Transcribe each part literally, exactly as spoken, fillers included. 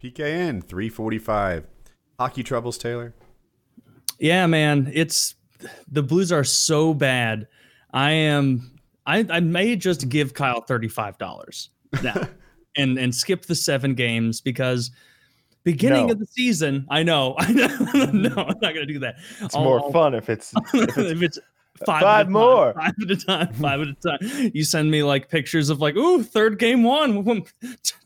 P K N three forty-five. Hockey troubles, Taylor? Yeah, man. It's the Blues are so bad. I am. I, I may just give Kyle thirty-five dollars now and, and skip the seven games because beginning no. of the season, I know. I know. No, I'm not going to do that. It's I'll, more fun if it's, if it's, if it's five, five more. Time, five at a time. Five at a time. You send me like pictures of like, ooh, third game one.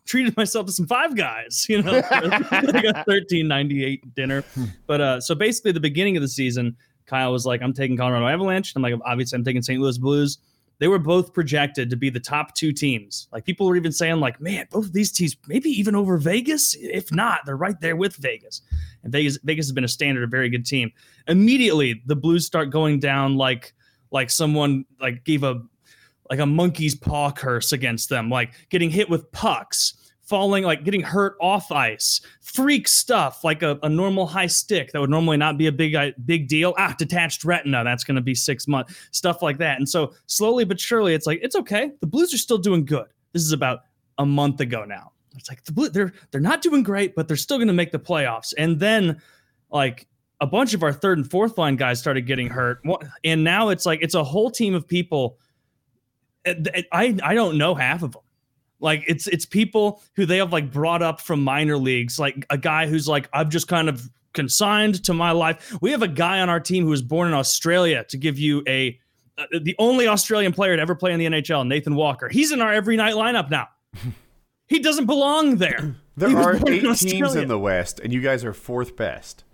Treated myself to some Five Guys. You know, I got thirteen ninety-eight dinner. But uh, so basically the beginning of the season, Kyle was like, I'm taking Colorado Avalanche. I'm like, obviously I'm taking Saint Louis Blues. They were both projected to be the top two teams. Like people were even saying like, man, both of these teams, maybe even over Vegas. If not, they're right there with Vegas. And Vegas, Vegas has been a standard, a very good team. Immediately, the Blues start going down like, like someone like gave a, like a monkey's paw curse against them, like getting hit with pucks, falling, like getting hurt off ice, freak stuff, like a, a normal high stick that would normally not be a big big deal. Ah, detached retina, that's going to be six months, stuff like that. And so slowly but surely, it's like, it's okay. The Blues are still doing good. This is about a month ago now. It's like, the Blue, they're, they're not doing great, but they're still going to make the playoffs. And then, like, a bunch of our third and fourth line guys started getting hurt. And now it's like, it's a whole team of people. I, I don't know half of them. Like it's it's people who they have like brought up from minor leagues, like a guy who's like, I've just kind of consigned to my life. We have a guy on our team who was born in Australia, to give you a uh, the only Australian player to ever play in the N H L, Nathan Walker. He's in our every night lineup now. He doesn't belong there. There are eight teams in the West, and you guys are fourth best.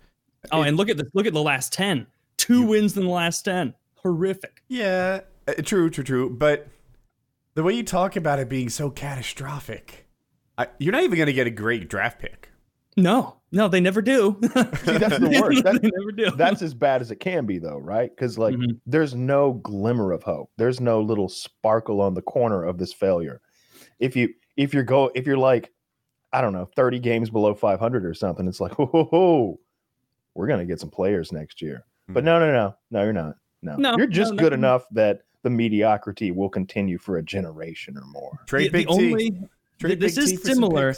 Oh, it, and look at the look at the last ten. Two you, wins in the last ten. Horrific. Yeah, true, true, true, but. The way you talk about it being so catastrophic, I, you're not even going to get a great draft pick. No, no, they never do. See, that's the worst. That's, they never do. That's as bad as it can be, though, right? Because like, mm-hmm. there's no glimmer of hope. There's no little sparkle on the corner of this failure. If you if you're go if you're like, I don't know, thirty games below five hundred or something, it's like, oh, we're going to get some players next year. Mm-hmm. But no, no, no, no, you're not. No, no you're just no, good no. enough that. The mediocrity will continue for a generation or more. Trade Big T. This is similar.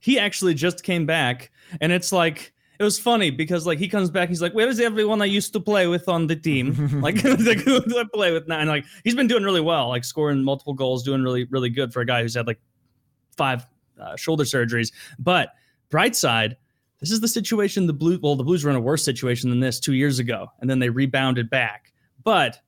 He actually just came back, and it's like, it was funny because like he comes back, he's like, where is everyone I used to play with on the team? Like, like who do I play with now? And like he's been doing really well, like scoring multiple goals, doing really, really good for a guy who's had like five uh, shoulder surgeries. But bright side, this is the situation the Blue well, the Blues were in a worse situation than this two years ago, and then they rebounded back. But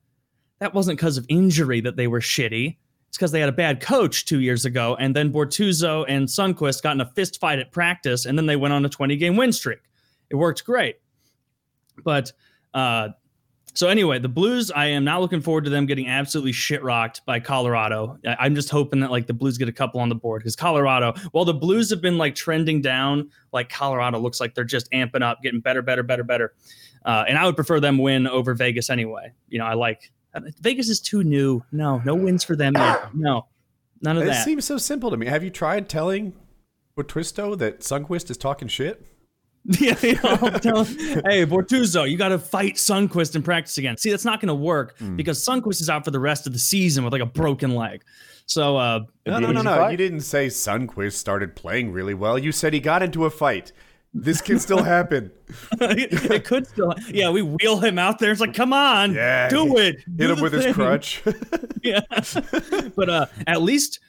that wasn't because of injury that they were shitty. It's because they had a bad coach two years ago, and then Bortuzzo and Sundqvist got in a fist fight at practice, and then they went on a twenty-game win streak. It worked great. But, uh, so anyway, the Blues, I am not looking forward to them getting absolutely shit-rocked by Colorado. I'm just hoping that, like, the Blues get a couple on the board, because Colorado, while the Blues have been, like, trending down, like, Colorado looks like they're just amping up, getting better, better, better, better. Uh, and I would prefer them win over Vegas anyway. You know, I like... Vegas is too new. No, no wins for them. No, none of that. It seems so simple to me. Have you tried telling Bortuzzo that Sundqvist is talking shit? Yeah, you know, I'll tell him, hey, Bortuzzo, you got to fight Sundqvist in practice again. See, that's not going to work mm. because Sundqvist is out for the rest of the season with like a broken leg. So, uh, no, no, no, no. Fight? You didn't say Sundqvist started playing really well. You said he got into a fight. This can still happen. It could still. Yeah, we wheel him out there. It's like, come on, yeah, do it. Hit do him with thing. His crutch. Yeah, but uh, at least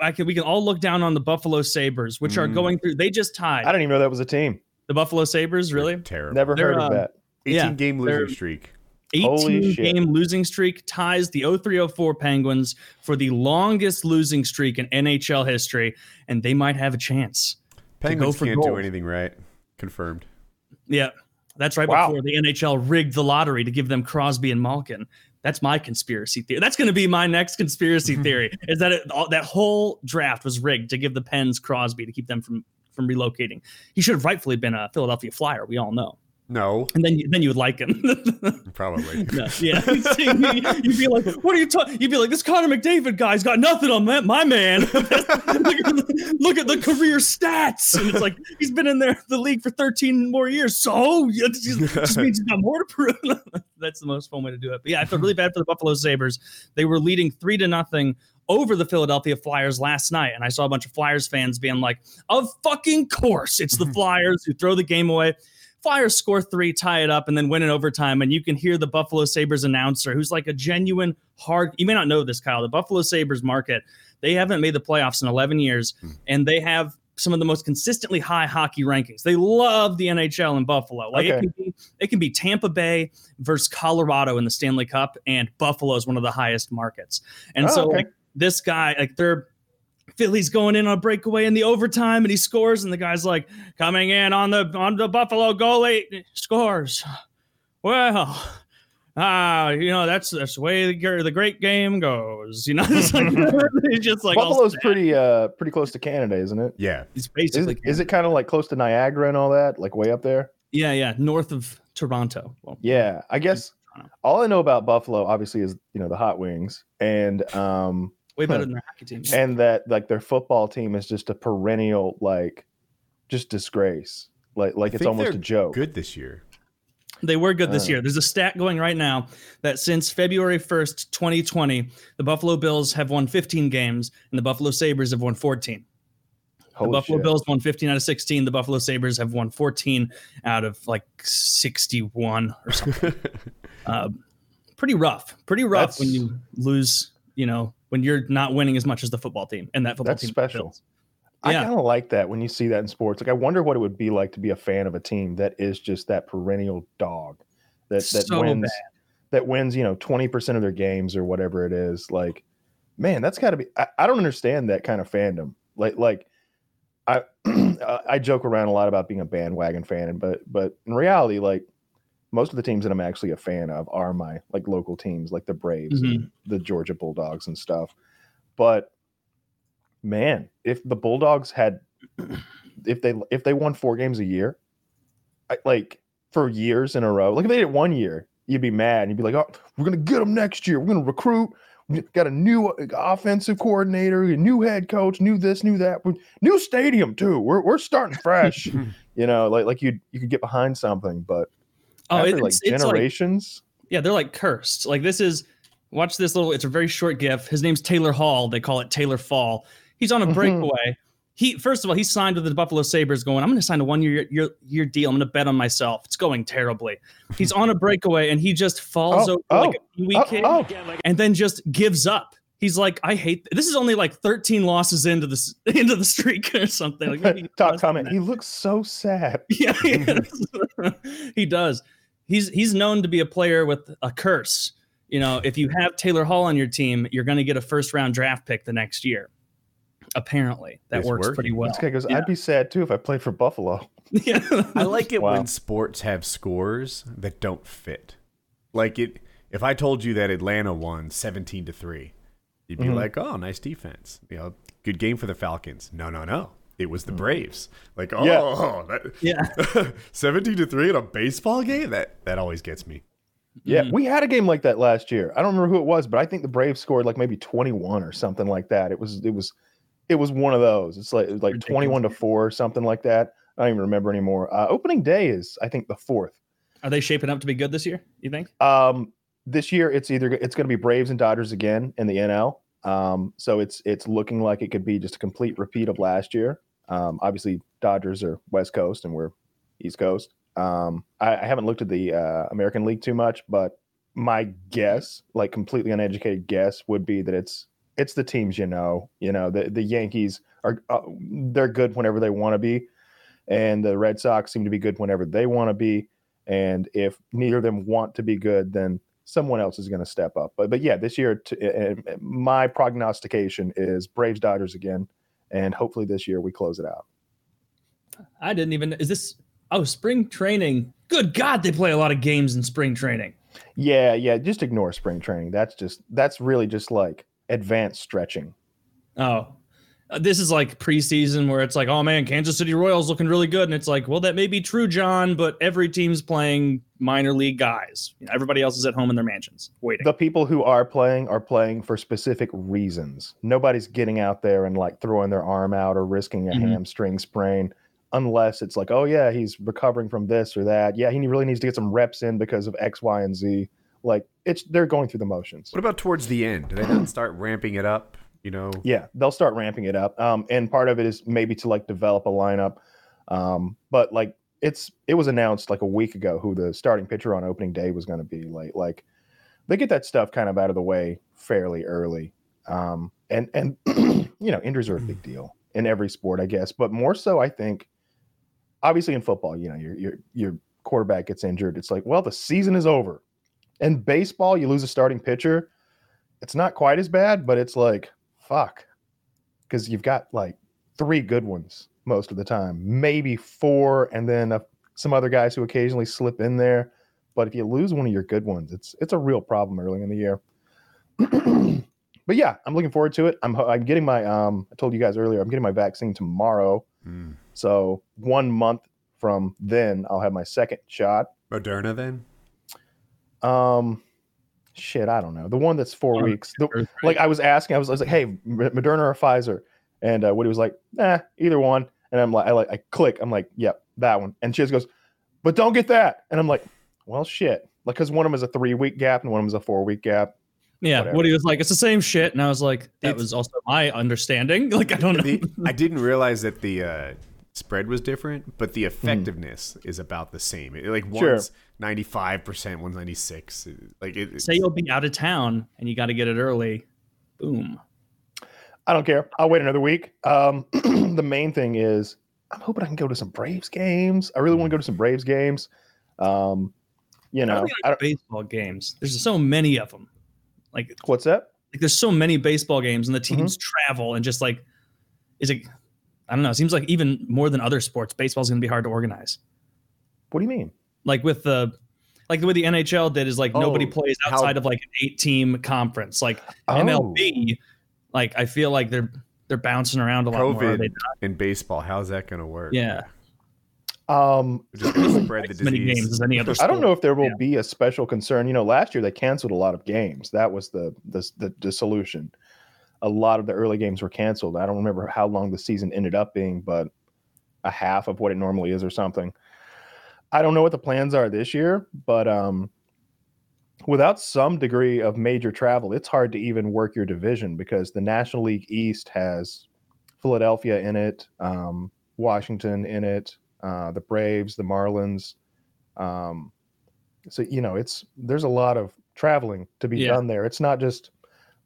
I can. We can all look down on the Buffalo Sabres, which mm. are going through. They just tied. I didn't even know that was a team. The Buffalo Sabres, really? They're terrible. Never they're, heard of uh, that. eighteen-game yeah, losing streak. eighteen-game losing streak ties the oh three oh four Penguins for the longest losing streak in N H L history, and they might have a chance. Penguins can't gold. do anything right. Confirmed. Yeah, that's right. Wow. Before the N H L rigged the lottery to give them Crosby and Malkin. That's my conspiracy theory. That's going to be my next conspiracy theory, is that it, all, that whole draft was rigged to give the Pens Crosby to keep them from, from relocating. He should have rightfully been a Philadelphia Flyer. We all know. No. And then you, then you would like him. Probably. No, yeah. You'd be like, what are you talking? You'd be like, this Connor McDavid guy's got nothing on my, my man. look, at the, look at the career stats. And it's like, he's been in there the league for thirteen more years. So yeah, it just means he's got more to prove. That's the most fun way to do it. But yeah, I felt really bad for the Buffalo Sabres. They were leading three to nothing over the Philadelphia Flyers last night. And I saw a bunch of Flyers fans being like, of fucking course, it's the Flyers who throw the game away. Flyers score three, tie it up, and then win in overtime. And you can hear the Buffalo Sabres announcer, who's like a genuine hard... You may not know this, Kyle. The Buffalo Sabres market, they haven't made the playoffs in eleven years, mm. and they have some of the most consistently high hockey rankings. They love the N H L in Buffalo. Like okay. it, can be, it can be Tampa Bay versus Colorado in the Stanley Cup, and Buffalo is one of the highest markets. And oh, so okay. like, this guy, like they're Philly's going in on a breakaway in the overtime, and he scores, and the guy's like, coming in on the on the Buffalo goalie, scores. Well, ah, uh, you know, that's that's the way the, the great game goes. You know, it's like it's just like Buffalo's pretty uh pretty close to Canada, isn't it? Yeah, it's basically. Is, is it kind of like close to Niagara and all that, like way up there? Yeah, yeah, north of Toronto. Well, yeah, I guess all I know about Buffalo, obviously, is you know the hot wings and um way better huh, than their hockey team, yeah. and that like their football team is just a perennial like just disgrace. Like like I it's almost a joke. Good this year. They were good this year. There's a stat going right now that since February first, twenty twenty, the Buffalo Bills have won fifteen games and the Buffalo Sabres have won fourteen. The Holy Buffalo shit. Bills won fifteen out of sixteen. The Buffalo Sabres have won fourteen out of like sixty-one or something. uh, pretty rough. Pretty rough that's, when you lose, you know, when you're not winning as much as the football team. And that football that's team special. I yeah. kind of like that when you see that in sports. Like, I wonder what it would be like to be a fan of a team that is just that perennial dog that that so wins, bad. that wins, you know, twenty percent of their games or whatever it is. Like, man, that's got to be. I, I don't understand that kind of fandom. Like, like I I joke around a lot about being a bandwagon fan, but but in reality, like most of the teams that I'm actually a fan of are my like local teams, like the Braves mm-hmm. and the Georgia Bulldogs and stuff. But man, if the Bulldogs had, if they if they won four games a year, I, like for years in a row, like if they did it one year, you'd be mad and you'd be like, oh, we're gonna get them next year. We're gonna recruit. We got a new offensive coordinator, a new head coach, new this, new that, new stadium too. We're we're starting fresh. you know, like like you you could get behind something, but oh, after, it's, like it's generations. Like, yeah, they're like cursed. Like this is watch this little. It's a very short GIF. His name's Taylor Hall. They call it Taylor Fall. He's on a breakaway. He first of all, he signed with the Buffalo Sabres going, I'm going to sign a one-year year, year deal. I'm going to bet on myself. It's going terribly. He's on a breakaway, and he just falls oh, over oh, like a wee oh, kid oh. and then just gives up. He's like, I hate th- – this is only like thirteen losses into the, into the streak or something. Like maybe Top comment, he looks so sad. Yeah, he, he does. He's He's known to be a player with a curse. You know, if you have Taylor Hall on your team, you're going to get a first-round draft pick the next year. Apparently that it's works working. Pretty well. Goes, yeah. I'd be sad too if I played for Buffalo. Yeah, I like it wow. when sports have scores that don't fit. Like it, if I told you that Atlanta won seventeen to three, you'd be mm-hmm. like, "Oh, nice defense. You know, good game for the Falcons." No, no, no. It was the Braves. Like, oh, yeah, oh, that, yeah. seventeen to three in a baseball game. That that always gets me. Yeah, mm-hmm. we had a game like that last year. I don't remember who it was, but I think the Braves scored like maybe twenty-one or something like that. It was it was. It was one of those. It's like it was like ridiculous. twenty-one to four or something like that. I don't even remember anymore. Uh, opening day is, I think, the fourth. Are they shaping up to be good this year, you think? Um, this year, it's either it's going to be Braves and Dodgers again in the N L. Um, so it's it's looking like it could be just a complete repeat of last year. Um, obviously, Dodgers are West Coast and we're East Coast. Um, I, I haven't looked at the uh, American League too much, but my guess, like completely uneducated guess, would be that it's It's the teams, you know, you know, the, the Yankees are uh, they're good whenever they want to be. And the Red Sox seem to be good whenever they want to be. And if neither of them want to be good, then someone else is going to step up. But but yeah, this year, t- uh, my prognostication is Braves Dodgers again. And hopefully this year we close it out. I didn't even is this. Oh, spring training. Good God, they play a lot of games in spring training. Yeah, yeah. Just ignore spring training. That's just that's really just like. Advanced stretching. Oh, uh, this is like preseason where it's like, oh man, Kansas City Royals looking really good, and it's like, well, that may be true, John, but every team's playing minor league guys. You know, everybody else is at home in their mansions waiting. The people who are playing are playing for specific reasons. Nobody's getting out there and like throwing their arm out or risking a mm-hmm. hamstring sprain, unless it's like, oh yeah, he's recovering from this or that. Yeah, he really needs to get some reps in because of X, Y, and Z. Like it's, they're going through the motions. What about towards the end? Do they not start ramping it up? you know? Yeah, they'll start ramping it up. Um, and part of it is maybe to like develop a lineup. Um, but like it's it was announced like a week ago who the starting pitcher on opening day was going to be. Like like they get that stuff kind of out of the way fairly early. Um, and and you know, injuries are a big deal in every sport, I guess, but more so I think obviously in football, you know, your your your quarterback gets injured. It's like, well, the season is over. In baseball, you lose a starting pitcher. It's not quite as bad, but it's like, fuck, because you've got like three good ones most of the time, maybe four, and then uh, some other guys who occasionally slip in there. But if you lose one of your good ones, it's it's a real problem early in the year. But yeah, I'm looking forward to it. I'm I'm getting my um. I told you guys earlier, I'm getting my vaccine tomorrow. Mm. So one month from then, I'll have my second shot. Moderna then. Um. Shit, I don't know. The one that's four oh, weeks. The, right. Like I was asking, I was, I was like, "Hey, Moderna or Pfizer?" And uh, Woody was like, "Nah, either one." And I'm like, I like, I click. I'm like, "Yep, that one." And she just goes, "But don't get that." And I'm like, "Well, shit," like because one of them is a three week gap and one of them is a four week gap. Yeah, whatever. Woody was like, "It's the same shit," and I was like, "That it's, was also my understanding." Like I don't know. The, I didn't realize that the uh, spread was different, but the effectiveness mm. is about the same. It, like one's sure. ninety-five percent, one's ninety-six. Like it, say you'll be out of town and you got to get it early. Boom. I don't care. I'll wait another week. Um, the main thing is, I'm hoping I can go to some Braves games. I really want to go to some Braves games. Um, you know, like I don't, baseball games. There's so many of them. Like what's that? Like there's so many baseball games and the teams mm-hmm. travel and just like, is it? I don't know. It seems like even more than other sports, baseball's going to be hard to organize. What do you mean? Like with the, like the way the N H L did is like oh, nobody plays outside how... of like an eight team conference. Like oh. M L B, like I feel like they're they're bouncing around a lot COVID more. COVID in baseball, how's that going to work? Yeah. Um, just spread the disease. As many games as any other sport. I don't know if there will yeah. be a special concern. You know, last year they canceled a lot of games. That was the the, the the solution. A lot of the early games were canceled. I don't remember how long the season ended up being, but a half of what it normally is or something. I don't know what the plans are this year, but um, without some degree of major travel, it's hard to even work your division because the National League East has Philadelphia in it, um, Washington in it. Uh, the Braves, the Marlins. Um, so, you know, it's there's a lot of traveling to be yeah. done there. It's not just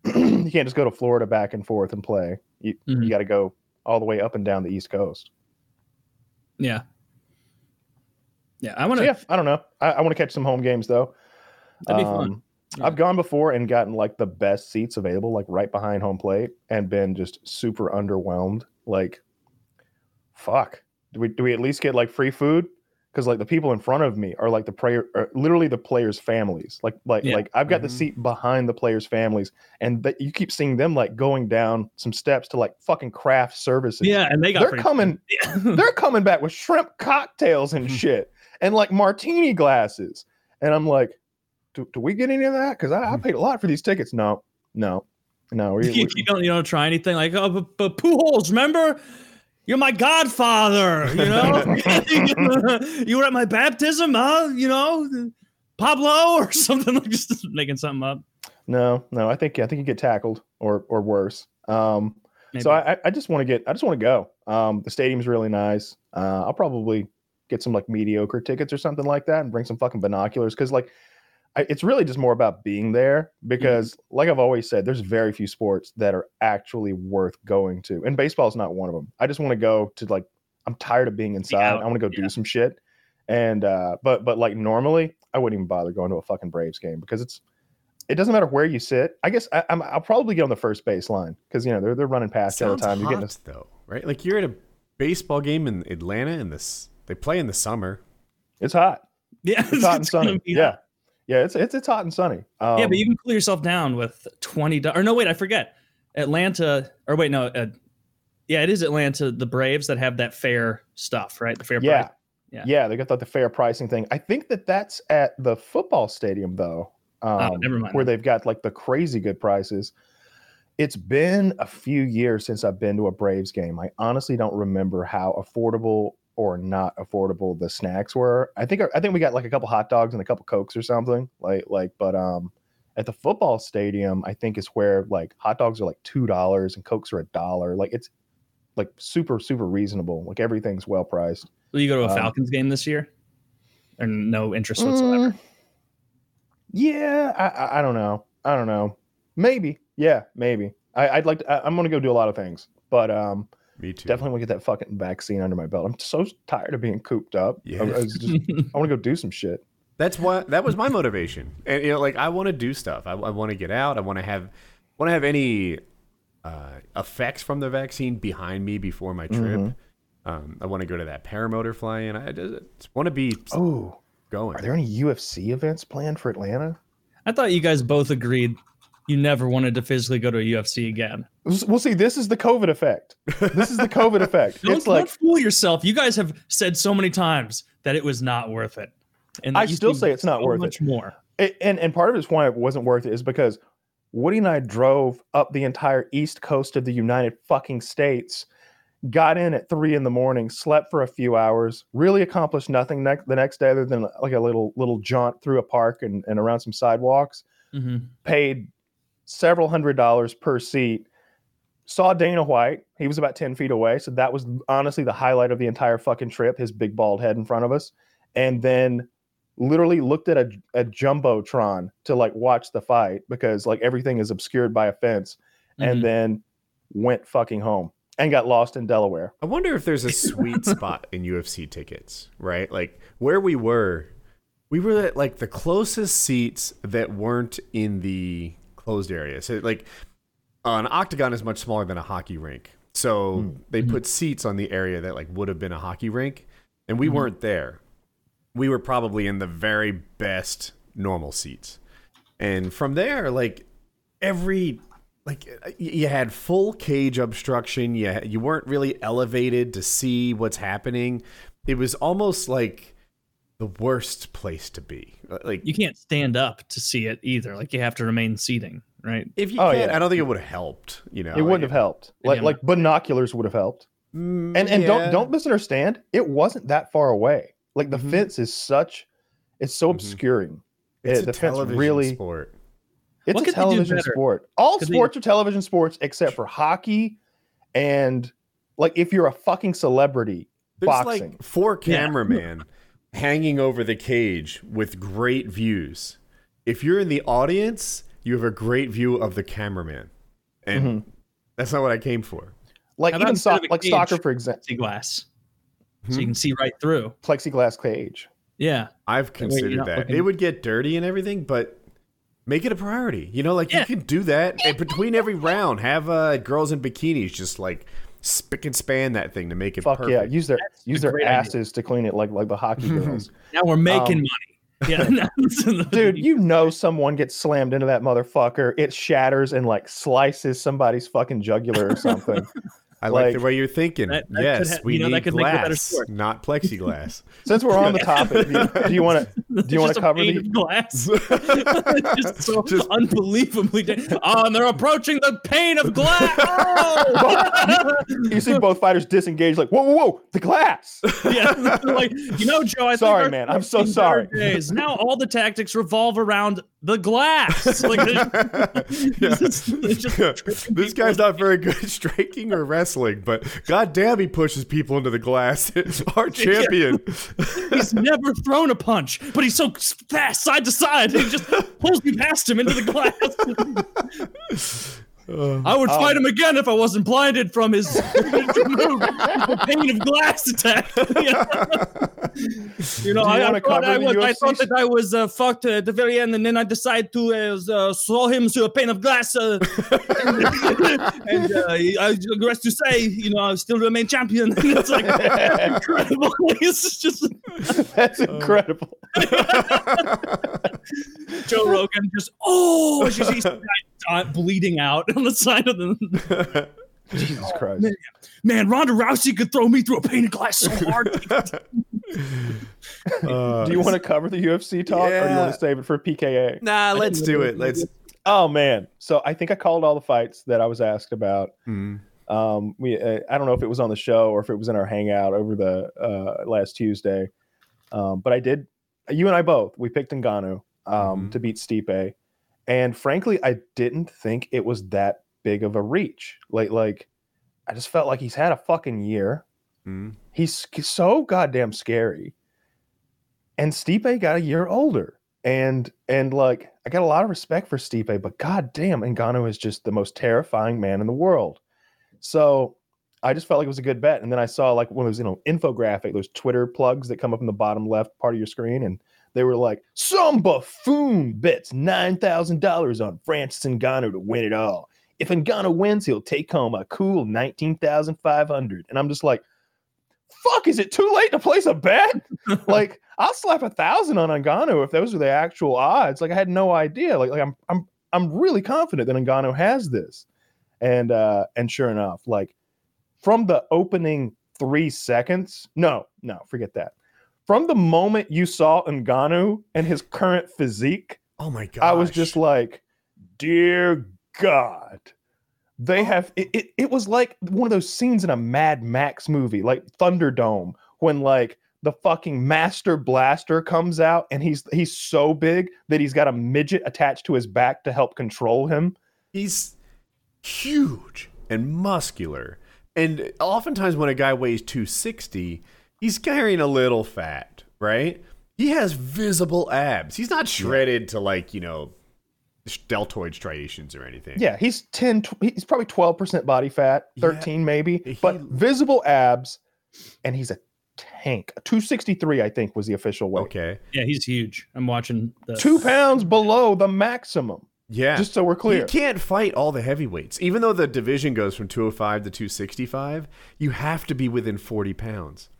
you can't just go to Florida back and forth and play. You, mm-hmm. you got to go all the way up and down the East Coast. Yeah. Yeah. I want to. So, yeah, I don't know. I, I want to catch some home games, though. That'd um, be fun. Yeah. I've gone before and gotten like the best seats available, like right behind home plate, and been just super underwhelmed. Like, fuck. Do we, do we at least get like free food? Because like the people in front of me are like the player, literally the players' families. Like like yeah. like I've got mm-hmm. the seat behind the players' families, and that you keep seeing them like going down some steps to like fucking craft services. Yeah, and they got they're coming, they're coming back with shrimp cocktails and shit, and like martini glasses. And I'm like, do, do we get any of that? Because I, I paid a lot for these tickets. No, no, no. We're, you, we're, you don't you don't try anything like oh, but, but Pujols, remember? You're my godfather, you know? You were at my baptism, huh? You know, Pablo or something, like just making something up. No, no, I think I think you get tackled or or worse. Um, so I, I just want to get, I just want to go. Um, the stadium's really nice. Uh, I'll probably get some like mediocre tickets or something like that, and bring some fucking binoculars because like I, it's really just more about being there because, mm-hmm. like I've always said, there's very few sports that are actually worth going to, and baseball is not one of them. I just want to go to like I'm tired of being inside. Yeah. I want to go yeah. do some shit, and uh, but but like normally I wouldn't even bother going to a fucking Braves game because it's it doesn't matter where you sit. I guess I, I'm I'll probably get on the first base line because you know they're they're running past all the time. You're getting a, though, right? Like you're at a baseball game in Atlanta, and this they play in the summer. It's hot. Yeah, it's hot and sunny. Yeah. Yeah, it's it's it's hot and sunny. Um, yeah, but you can cool yourself down with twenty. Or no, wait, I forget. Atlanta, or wait, no, uh, yeah, it is Atlanta. The Braves that have that fair stuff, right? The fair, yeah, price. yeah, yeah. They got the, the fair pricing thing. I think that that's at the football stadium though. Um, oh, never mind. Where they've got like the crazy good prices. It's been a few years since I've been to a Braves game. I honestly don't remember how affordable or not affordable the snacks were. I think I think we got like a couple hot dogs and a couple Cokes or something like like but um At the football stadium, I think is where like hot dogs are like two dollars and Cokes are a dollar. Like it's like super, super reasonable. Like everything's well priced. Will you go to a um, Falcons game this year? Or no interest mm, whatsoever? Yeah, I, I don't know. I don't know. Maybe. Yeah, maybe. I, I'd like to, I, I'm going to go do a lot of things, but um, me too. Definitely want to get that fucking vaccine under my belt. I'm so tired of being cooped up. Yes. I, I, I want to go do some shit. That's why that was my motivation, and you know, like I want to do stuff. I, I want to get out. I want to have, want to have any uh, effects from the vaccine behind me before my trip. Mm-hmm. Um, I want to go to that paramotor fly-in. I just, just want to be oh going. Are there any U F C events planned for Atlanta? I thought you guys both agreed you never wanted to physically go to a U F C again. We'll see. This is the COVID effect. This is the COVID effect. Don't, it's don't like, fool yourself. You guys have said so many times that it was not worth it. And I still say it's not worth it. More. It, and and part of it's why it wasn't worth it is because Woody and I drove up the entire east coast of the United fucking States, got in at three in the morning, slept for a few hours, really accomplished nothing ne- the next day other than like a little little jaunt through a park and, and around some sidewalks, mm-hmm. paid several hundred dollars per seat, saw Dana White. He was about ten feet away. So that was honestly the highlight of the entire fucking trip, his big bald head in front of us. And then literally looked at a, a jumbotron to like watch the fight because like everything is obscured by a fence, mm-hmm. and then went fucking home and got lost in Delaware. I wonder if there's a sweet spot in U F C tickets, right? Like where we were, we were at like the closest seats that weren't in the closed area. So like uh, an octagon is much smaller than a hockey rink. So mm-hmm. they put seats on the area that like would have been a hockey rink, and we mm-hmm. weren't there. We were probably in the very best normal seats. And from there, like every, like you had full cage obstruction. You, you weren't really elevated to see what's happening. It was almost like the worst place to be. Like you can't stand up to see it either. Like you have to remain seating, right? If you oh, can, yeah. I don't think it would have helped, you know, it wouldn't like, have helped. Like, yeah. like binoculars would have helped. Mm, and and yeah. don't, don't misunderstand. It wasn't that far away. Like the mm-hmm. fence is such, it's so mm-hmm. obscuring. It's it, a the television fence really, sport. It's what a television sport. All could sports they... are television sports except for hockey, and like if you're a fucking celebrity, there's boxing. Like four cameramen yeah. hanging over the cage with great views. If you're in the audience, you have a great view of the cameraman, and mm-hmm. that's not what I came for. Like even so- like cage, soccer, for example, glass. So you can see right through plexiglass cage. Yeah, I've considered that. Looking... It would get dirty and everything, but make it a priority. You know, like yeah. you can do that and between every round. Have uh, girls in bikinis just like spick and span that thing to make it Fuck perfect. Yeah, use their That's use their asses idea. to clean it like like the hockey girls. Now we're making um, money. Yeah, dude, you know someone gets slammed into that motherfucker. It shatters and like slices somebody's fucking jugular or something. I like, like the way you're thinking. That, that yes, have, we you know, need that could glass, make a better sport. Not plexiglass. Since we're on the topic, do you want to do you want to cover the glass? It's just so just... unbelievably dangerous. Oh, and they're approaching the pane of glass. Oh! You see both fighters disengage, like whoa, whoa, whoa, the glass. Yeah, like you know, Joe. I sorry, think man. I'm so sorry. Days, now all the tactics revolve around the glass. Like, yeah. just, just this guy's not very good at striking or wrestling, but goddamn, he pushes people into the glass. Our champion. Yeah. He's never thrown a punch, but he's so fast side to side. He just pulls me past him into the glass. Um, I would um, fight him again if I wasn't blinded from his move, pain of glass attack. You know, I, you I, thought, I, was, I thought that I was uh, fucked at the very end, and then I decided to uh, throw him to a pane of glass. Uh, and and uh, I regret to say, you know, I still remain champion. It's like incredible. It's just that's incredible. Joe Rogan just oh, she's, she's bleeding out on the side of the. Jesus Christ, man, man, Ronda Rousey could throw me through a pane of glass so hard. uh, do you want to cover the U F C talk, yeah. or do you want to save it for P K A? Nah, let's do it. Let's. Oh man, so I think I called all the fights that I was asked about. Mm. Um, we, uh, I don't know if it was on the show or if it was in our hangout over the uh, last Tuesday, um, but I did. You and I both we picked Ngannou um, mm-hmm. to beat Stipe. And frankly, I didn't think it was that big of a reach. Like, like I just felt like he's had a fucking year. Mm. He's so goddamn scary. And Stipe got a year older. And, and like, I got a lot of respect for Stipe, but goddamn, Ngannou is just the most terrifying man in the world. So I just felt like it was a good bet. And then I saw, like, one of those, you know, infographic, those Twitter plugs that come up in the bottom left part of your screen. And they were like, some buffoon bets nine thousand dollars on Francis Ngannou to win it all. If Ngannou wins, he'll take home a cool nineteen thousand five hundred dollars. And I'm just like, fuck, is it too late to place a bet? Like, I'll slap a thousand on Ngannou if those are the actual odds. Like, I had no idea. Like, like I'm I'm I'm really confident that Ngannou has this. And uh, and sure enough, like, from the opening three seconds, no, no, forget that. From the moment you saw Ngannou and his current physique, oh my god, I was just like, dear God. They oh. have it, it. It was like one of those scenes in a Mad Max movie, like Thunderdome, when like the fucking Master Blaster comes out and he's he's so big that he's got a midget attached to his back to help control him. He's huge and muscular, and oftentimes when a guy weighs two sixty, he's carrying a little fat, right? He has visible abs. He's not shredded to, like, you know, deltoid striations or anything. Yeah, he's ten, he's probably twelve percent body fat, thirteen yeah, maybe, he, but visible abs, and he's a tank. two sixty-three, I think, was the official weight. Okay. Yeah, he's huge. I'm watching the two pounds below the maximum. Yeah. Just so we're clear. You can't fight all the heavyweights. Even though the division goes from two oh five to two sixty-five, you have to be within forty pounds.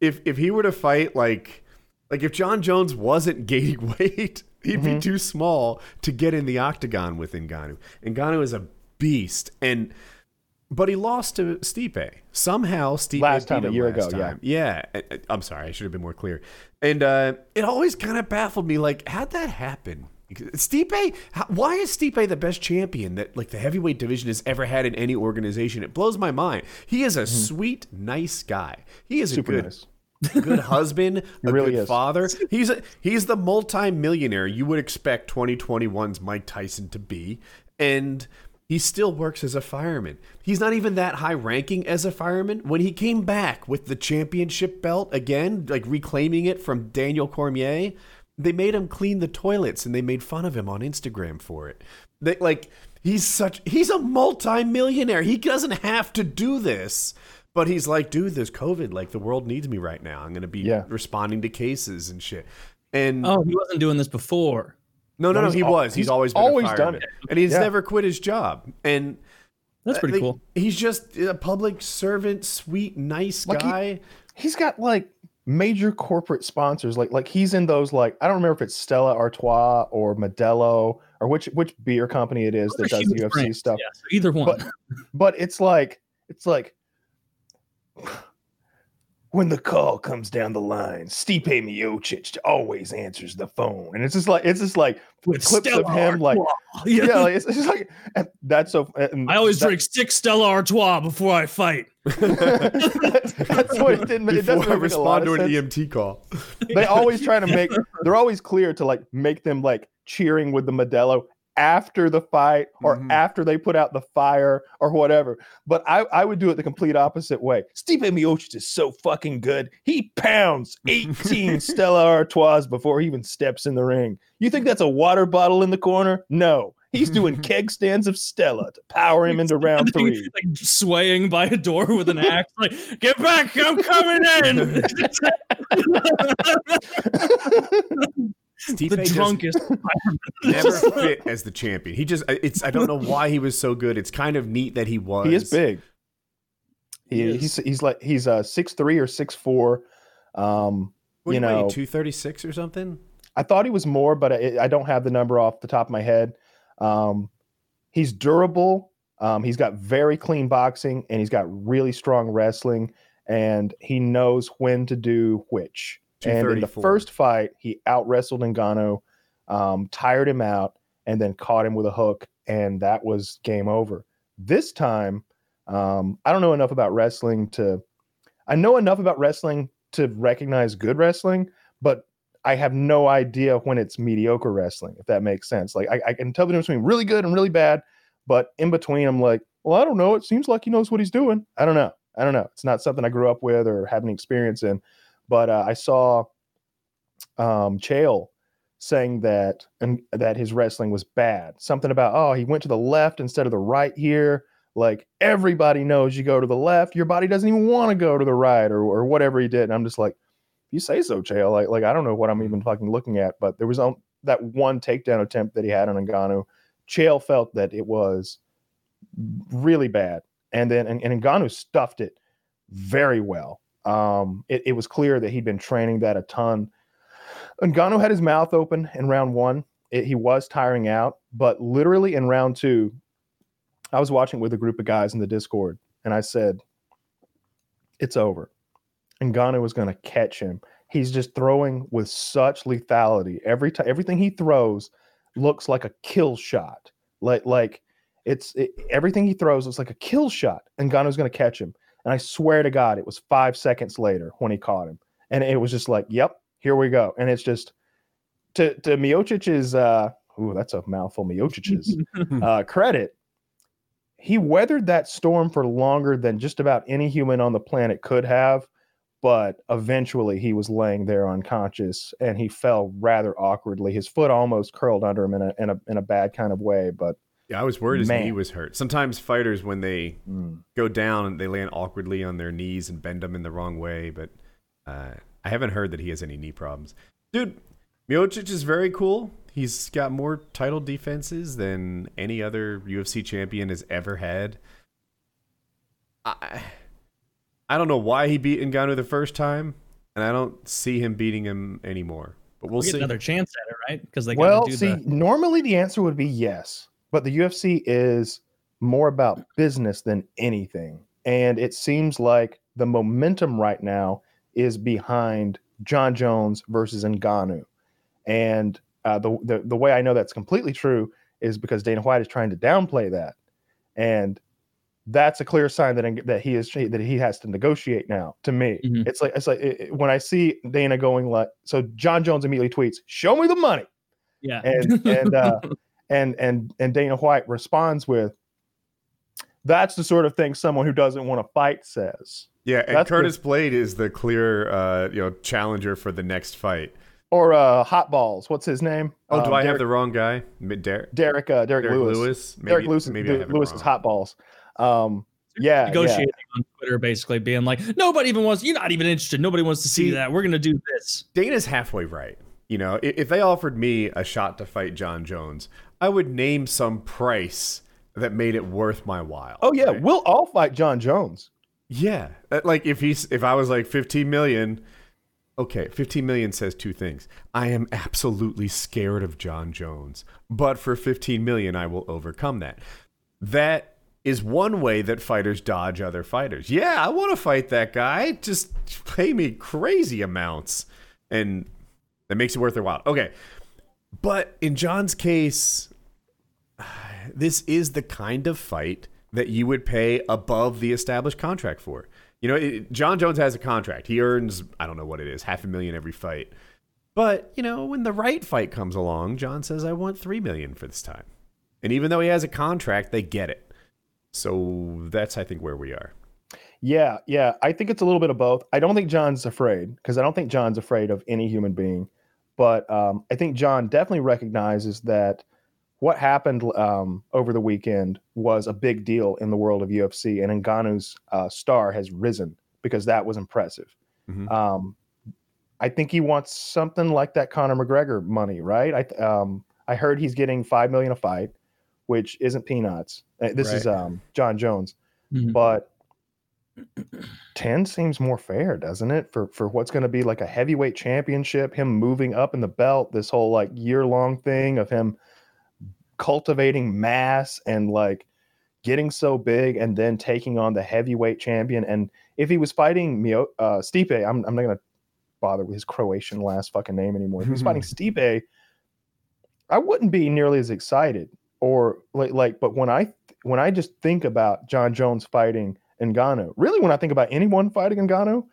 If if he were to fight, like, like if Jon Jones wasn't gaining weight, he'd mm-hmm. be too small to get in the octagon with Ngannou. Ngannou is a beast, and but he lost to Stipe somehow. Stipe last time a year ago, time. yeah, yeah. I'm sorry, I should have been more clear. And uh, it always kind of baffled me, like, how'd that happen? Stipe, how, why is Stipe the best champion that, like, the heavyweight division has ever had in any organization? It blows my mind. He is a mm-hmm. sweet, nice guy. He is super a good. Nice. Good husband, a really good is. father. He's a, he's the multi-millionaire you would expect twenty twenty-one's Mike Tyson to be, and he still works as a fireman. He's not even that high ranking as a fireman. When he came back with the championship belt again, like reclaiming it from Daniel Cormier, they made him clean the toilets and they made fun of him on Instagram for it. They, like, he's such he's a multi-millionaire. He doesn't have to do this. But he's like, dude, there's COVID. Like, the world needs me right now. I'm going to be yeah. responding to cases and shit. And oh, he wasn't doing this before. No, no, no, no he al- was. He's, he's always been always a fireman. done it. And he's yeah. never quit his job. And that's pretty uh, cool. He's just a public servant, sweet, nice like guy. He, he's got, like, major corporate sponsors. Like, like he's in those, like, I don't remember if it's Stella Artois or Modelo or which, which beer company it is that does U F C brand. stuff. Yeah, so either one. But, but it's like, it's like, when the call comes down the line, Stipe Miocic always answers the phone, and it's just like it's just like with clips Stella of him, Artois. like yeah, yeah like, it's, it's just like that's so. I always that, drink six Stella Artois before I fight. that's, that's what it didn't. It doesn't I respond to an sense. E M T call. They always try to make. They're always clear to, like, make them, like, cheering with the Modelo after the fight or mm-hmm. after they put out the fire or whatever. But I, I would do it the complete opposite way. Stipe Miocic is so fucking good. He pounds eighteen Stella Artois before he even steps in the ring. You think that's a water bottle in the corner? No. He's doing keg stands of Stella to power him into round three. Like, swaying by a door with an axe, like, get back, I'm coming in! Stipe the drunkest never fit as the champion. He just it's I don't know why he was so good. It's kind of neat that he was. He is big. He, he is. he's he's like he's uh six three or six four. Um what, you know, two thirty-six or something. I thought he was more, but I, I don't have the number off the top of my head. Um he's durable. Um he's got very clean boxing and he's got really strong wrestling, and he knows when to do which. And in the first fight, he out-wrestled Ngannou, um, tired him out, and then caught him with a hook, and that was game over. This time, um, I don't know enough about wrestling to... I know enough about wrestling to recognize good wrestling, but I have no idea when it's mediocre wrestling, if that makes sense. Like I, I can tell the difference between really good and really bad, but in between I'm like, well, I don't know. It seems like he knows what he's doing. I don't know. I don't know. It's not something I grew up with or have any experience in, but uh, I saw um, Chael saying that and that his wrestling was bad. Something about, oh, he went to the left instead of the right here. Like everybody knows you go to the left, your body doesn't even want to go to the right or or whatever he did. And I'm just like, you say so, Chael. Like, like I don't know what I'm even fucking looking at, but there was on, that one takedown attempt that he had on Ngannou. Chael felt that it was really bad. And then and, and Ngannou stuffed it very well. Um, it, it was clear that he'd been training that a ton. Ngannou had his mouth open in round one. It, he was tiring out, but literally in round two, I was watching with a group of guys in the Discord, and I said, it's over. Ngannou was going to catch him. He's just throwing with such lethality. Every time, everything he throws looks like a kill shot. Like, like it's it, everything he throws looks like a kill shot. Ngannou's going to catch him. And I swear to God, it was five seconds later when he caught him. And it was just like, yep, here we go. And it's just to, to Miocic's, uh, ooh, that's a mouthful, Miocic's uh, credit. He weathered that storm for longer than just about any human on the planet could have. But eventually he was laying there unconscious and he fell rather awkwardly. His foot almost curled under him in a in a, in a bad kind of way. But yeah, I was worried his man. knee was hurt. Sometimes fighters, when they mm. go down, they land awkwardly on their knees and bend them in the wrong way. But uh, I haven't heard that he has any knee problems. Dude, Miocic is very cool. He's got more title defenses than any other U F C champion has ever had. I... I don't know why he beat Ngannou the first time, and I don't see him beating him anymore. But we'll, we'll see. Get another chance at it, right? Because they well, do see, the... normally the answer would be yes, but the U F C is more about business than anything, and it seems like the momentum right now is behind Jon Jones versus Ngannou, and uh, the, the the way I know that's completely true is because Dana White is trying to downplay that, and. That's a clear sign that that he is that he has to negotiate now. To me, mm-hmm. it's like it's like it, when I see Dana going like, so Jon Jones immediately tweets, "Show me the money." Yeah, and and uh, and and and Dana White responds with, "That's the sort of thing someone who doesn't want to fight says." Yeah, and That's Curtis the, Blade is the clear uh, you know challenger for the next fight. Or uh, Hot Balls. What's his name? Oh, um, do I Derek, have the wrong guy? Derek Derek uh, Derek, Derek Lewis. Lewis. Maybe, Derek Lewis. Maybe Lewis, Lewis is Hot Balls. Um, yeah, negotiating yeah. on Twitter, basically being like, nobody even wants, you're not even interested. Nobody wants to see, see that. We're going to do this. Dana's halfway right. You know, if, if they offered me a shot to fight Jon Jones, I would name some price that made it worth my while. Oh yeah. Right? We'll all fight Jon Jones. Yeah. Like if he's, if I was like fifteen million, okay. fifteen million says two things. I am absolutely scared of Jon Jones, but for fifteen million, I will overcome that. That is one way that fighters dodge other fighters. Yeah, I want to fight that guy. Just pay me crazy amounts. And that makes it worth their while. Okay. But in Jon's case, this is the kind of fight that you would pay above the established contract for. You know, it, Jon Jones has a contract. He earns, I don't know what it is, half a million every fight. But, you know, when the right fight comes along, Jon says, I want three million for this time. And even though he has a contract, they get it. So that's, I think, where we are. Yeah, yeah. I think it's a little bit of both. I don't think Jon's afraid because I don't think Jon's afraid of any human being. But um, I think Jon definitely recognizes that what happened um, over the weekend was a big deal in the world of U F C. And Ngannou's uh, star has risen because that was impressive. Mm-hmm. Um, I think he wants something like that Conor McGregor money, right? I um, I heard he's getting five million dollars a fight. Which isn't peanuts. This right. is um, Jon Jones. Mm-hmm. But ten seems more fair, doesn't it? For for what's going to be like a heavyweight championship, him moving up in the belt, this whole like year-long thing of him cultivating mass and like getting so big and then taking on the heavyweight champion. And if he was fighting Mio, uh, Stipe, I'm, I'm not going to bother with his Croatian last fucking name anymore. If he was fighting Stipe, I wouldn't be nearly as excited. Or like, like, but when I when I just think about Jon Jones fighting Ngannou, really when I think about anyone fighting Ngannou,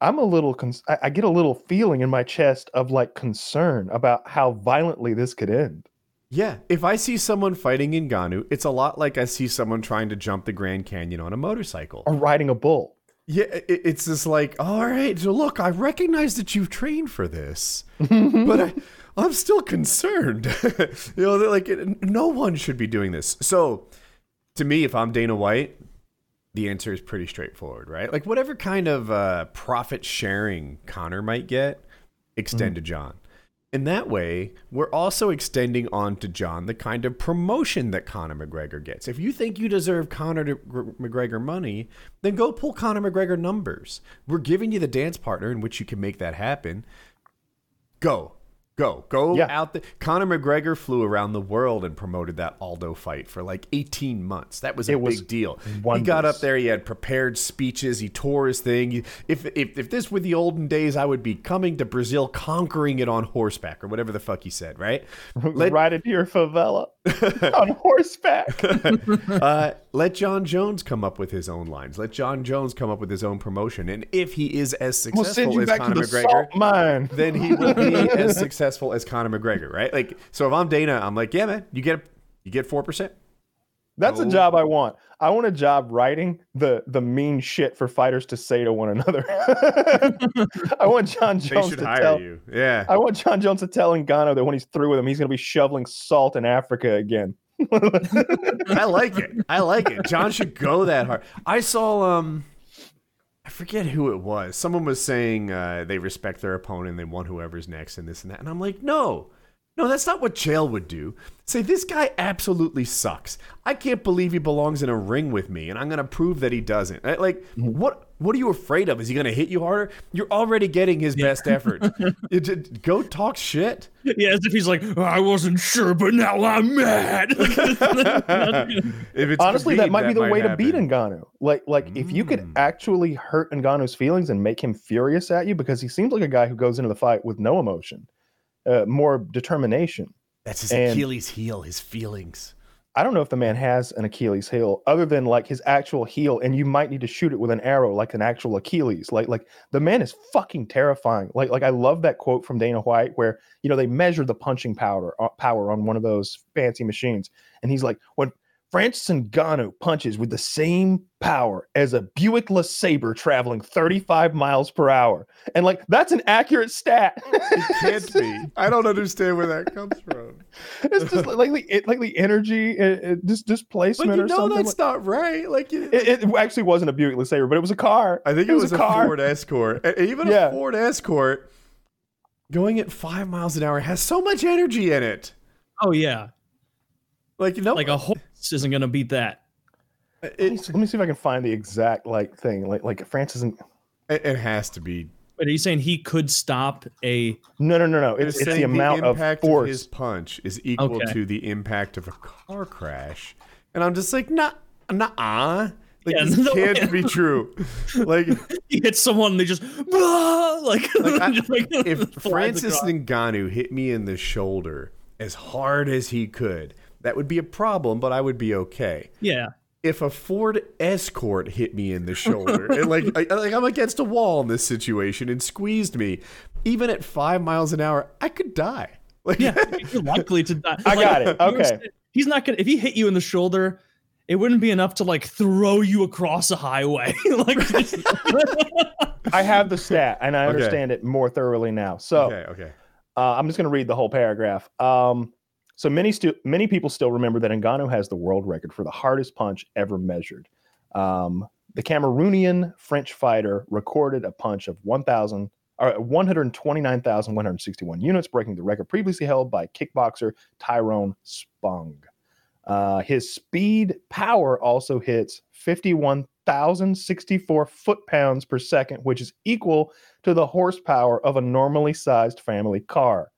I'm a little, cons- I, I get a little feeling in my chest of like concern about how violently this could end. Yeah, if I see someone fighting Ngannou, it's a lot like I see someone trying to jump the Grand Canyon on a motorcycle. Or riding a bull. Yeah, it, it's just like, all right, so look, I recognize that you've trained for this, but I, I'm still concerned. You know, like it, no one should be doing this. So to me, if I'm Dana White, the answer is pretty straightforward, right? Like whatever kind of uh, profit sharing Connor might get, extend mm. to John. In that way, we're also extending on to John the kind of promotion that Conor McGregor gets. If you think you deserve Conor McGregor money, then go pull Conor McGregor numbers. We're giving you the dance partner in which you can make that happen. Go, go, go yeah. out there. Conor McGregor flew around the world and promoted that Aldo fight for like eighteen months. That was a it big was deal. Wondrous. He got up there. He had prepared speeches. He tore his thing. If, if if this were the olden days, I would be coming to Brazil, conquering it on horseback or whatever the fuck he said, right? Let, right into your favela on horseback. uh, let Jon Jones come up with his own lines. Let Jon Jones come up with his own promotion. And if he is as successful we'll send you as back Conor to the McGregor, salt mine. Then he will be as successful as Conor McGregor, right? Like, so if I'm Dana, I'm like, yeah, man, you get you get four percent. That's oh. a job I want. I want a job writing the the mean shit for fighters to say to one another. I want Jon Jones they should to hire tell you. Yeah. I want Jon Jones to tell Ngannou that when he's through with him, he's going to be shoveling salt in Africa again. I like it. I like it. Jon should go that hard. I saw um I forget who it was. Someone was saying uh, they respect their opponent, they want whoever's next and this and that. And I'm like, "No." No, that's not what Chael would do. Say, this guy absolutely sucks. I can't believe he belongs in a ring with me, and I'm going to prove that he doesn't. Like, what What are you afraid of? Is he going to hit you harder? You're already getting his yeah. best effort. You just, go talk shit. Yeah, as if he's like, I wasn't sure, but now I'm mad. If it's honestly, beat, that might that be the might way happen. To beat Ngannou. Like, like mm. if you could actually hurt Ngannou's feelings and make him furious at you, because he seems like a guy who goes into the fight with no emotion. Uh, more determination. That's his and Achilles heel, his feelings. I don't know if the man has an Achilles heel other than like his actual heel, and you might need to shoot it with an arrow like an actual Achilles. Like, like the man is fucking terrifying. Like, like I love that quote from Dana White where, you know, they measure the punching power, uh, power on one of those fancy machines. And he's like, when Francis Ngannou punches with the same power as a Buick LeSabre traveling thirty-five miles per hour. And like, that's an accurate stat. It can't be. I don't understand where that comes from. It's just like the, it, like the energy, it, it, just displacement or something. But you know that's like, not right. Like it, it, it actually wasn't a Buick LeSabre, but it was a car. I think it, it was, was a car. Ford Escort. Even yeah. a Ford Escort going at five miles an hour has so much energy in it. Oh yeah. Like, you know, like a horse isn't going to beat that. It, let, me see, let me see if I can find the exact like thing. Like, like Francis isn't. It, it has to be. But are you saying he could stop a? No, no, no, no. It's, it's the amount the impact of force. Of his punch is equal okay. to the impact of a car crash, and I'm just like, nah, nah. Like, yeah, this no can't way. Be true. Like, he hits someone and they just, bah! like, like, I, just, like if Francis Ngannou hit me in the shoulder as hard as he could. That would be a problem, but I would be okay. Yeah. If a Ford Escort hit me in the shoulder, and like, I, like I'm against a wall in this situation and squeezed me, even at five miles an hour, I could die. Like, yeah, you're likely to die. I like, got it. Okay. He's not gonna. If he hit you in the shoulder, it wouldn't be enough to like throw you across a highway. Like, I have the stat, and I understand okay. it more thoroughly now. So, okay, okay. Uh, I'm just gonna read the whole paragraph. Um. So many stu- many people still remember that Ngannou has the world record for the hardest punch ever measured. Um, the Cameroonian French fighter recorded a punch of one hundred twenty-nine thousand one hundred sixty-one units, breaking the record previously held by kickboxer Tyrone Spong. Uh, his speed power also hits fifty-one thousand sixty-four foot-pounds per second, which is equal to the horsepower of a normally sized family car.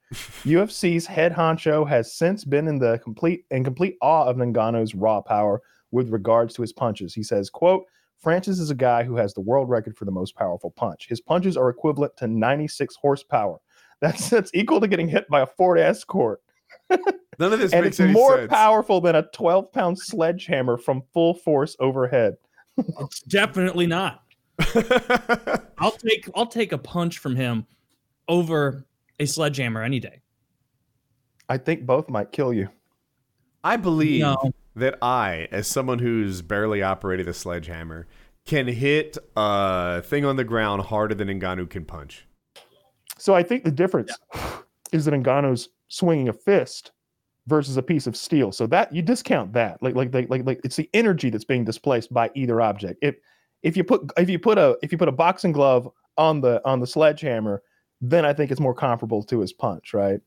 U F C's head honcho has since been in the complete in complete awe of Ngannou's raw power with regards to his punches. He says, quote, Francis is a guy who has the world record for the most powerful punch. His punches are equivalent to ninety-six horsepower. That's, that's equal to getting hit by a Ford Escort. None of this and makes any sense. It's more powerful than a twelve-pound sledgehammer from full force overhead. It's definitely not. I'll take I'll take a punch from him over a sledgehammer any day. I think both might kill you. I believe no. that I, as someone who's barely operated a sledgehammer, can hit a thing on the ground harder than Ngannou can punch. So I think the difference yeah. is that Ngannou's swinging a fist versus a piece of steel. So that you discount that, like, like, like, like, it's the energy that's being displaced by either object. If, if you put, if you put a, if you put a boxing glove on the, on the sledgehammer, then I think it's more comparable to his punch, right?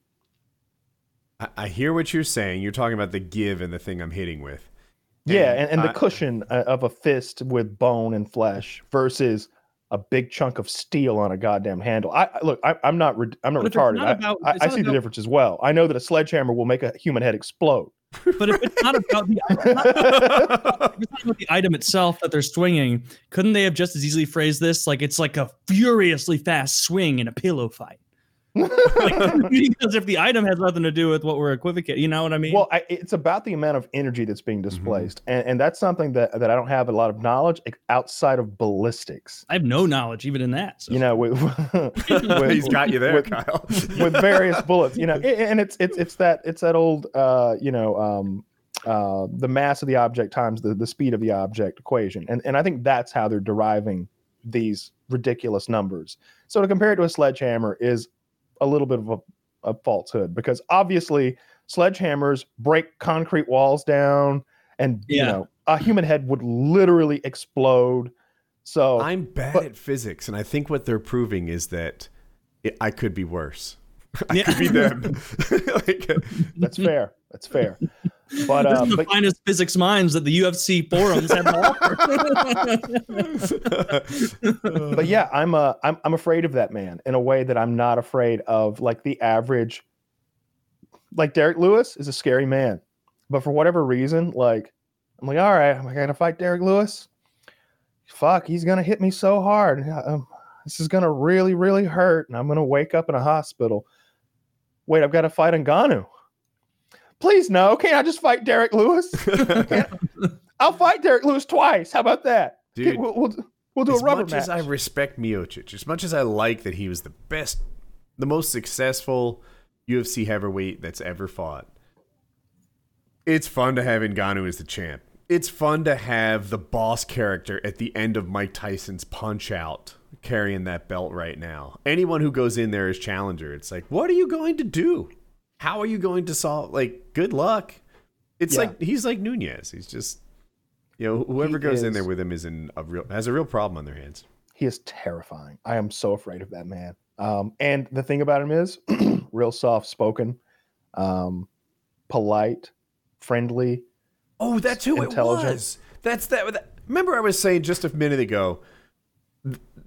I, I hear what you're saying. You're talking about the give and the thing I'm hitting with. And yeah. And, and I, the cushion of a fist with bone and flesh versus a big chunk of steel on a goddamn handle. I look, I, I'm not, re, I'm not retarded. Not about, I, I see about, the difference as well. I know that a sledgehammer will make a human head explode. But if it's not about the, not about, it's not about the item itself that they're swinging, couldn't they have just as easily phrased this like it's like a furiously fast swing in a pillow fight? Like, because if the item has nothing to do with what we're equivocating, you know what I mean? Well, I, it's about the amount of energy that's being displaced, mm-hmm. and, and that's something that, that I don't have a lot of knowledge outside of ballistics. I have no knowledge even in that. So. You know, with, with, he's got you there, with, Kyle, with various bullets. You know, and it's it's it's that it's that old uh, you know um, uh, the mass of the object times the, the speed of the object equation, and and I think that's how they're deriving these ridiculous numbers. So to compare it to a sledgehammer is a little bit of a, a falsehood, because obviously sledgehammers break concrete walls down, and yeah. you know, a human head would literally explode. So I'm bad but, at physics, and I think what they're proving is that it, I could be worse. I yeah. could be them. Like, that's fair. That's fair. But this um, is the but, finest physics minds that the U F C forums have to offer. But yeah, I'm a I'm I'm afraid of that man in a way that I'm not afraid of like the average. Like Derek Lewis is a scary man, but for whatever reason, like I'm like, all right, am I gonna fight Derek Lewis? Fuck, he's gonna hit me so hard. Um, this is gonna really really hurt, and I'm gonna wake up in a hospital. Wait, I've got to fight Ngannou. Please, no. Can't I just fight Derek Lewis? I'll fight Derek Lewis twice. How about that? Dude, we'll, we'll, we'll do a rubber match. As much as I respect Miocic, as much as I like that he was the best, the most successful U F C heavyweight that's ever fought, it's fun to have Ngannou as the champ. It's fun to have the boss character at the end of Mike Tyson's Punch-Out carrying that belt right now. Anyone who goes in there as challenger, it's like, what are you going to do? How are you going to solve? Like, good luck. It's yeah. like he's like Nunez. He's just, you know, whoever he goes is, in there with him is in a real has a real problem on their hands. He is terrifying. I am so afraid of that man. Um, and the thing about him is, real soft spoken, um, polite, friendly. Oh, that's who it was. That's that. Remember, I was saying just a minute ago.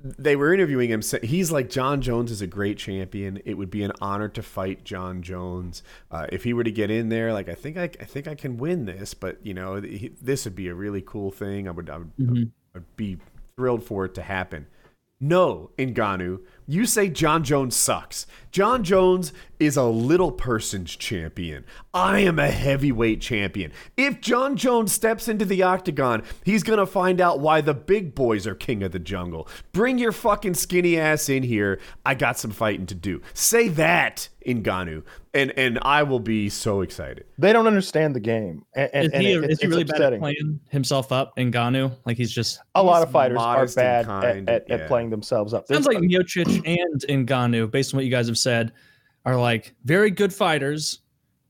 They were interviewing him. He's like, Jon Jones is a great champion. It would be an honor to fight Jon Jones. Uh, if he were to get in there, like I think I, I think I can win this. But you know, he, this would be a really cool thing. I would, I would, mm-hmm. I would be thrilled for it to happen. No, Ngannou, you say Jon Jones sucks. Jon Jones is a little person's champion. I am a heavyweight champion. If Jon Jones steps into the octagon, he's going to find out why the big boys are king of the jungle. Bring your fucking skinny ass in here. I got some fighting to do. Say that, Ngannou, and and I will be so excited. They don't understand the game. And, and, is he, and it, is he really upsetting. Bad at playing himself up, Ngannou? Like he's just a he's lot of fighters are bad kind, at, at, yeah. at playing themselves up. There's sounds like Miocic and Ngannou, based on what you guys have said, are like very good fighters,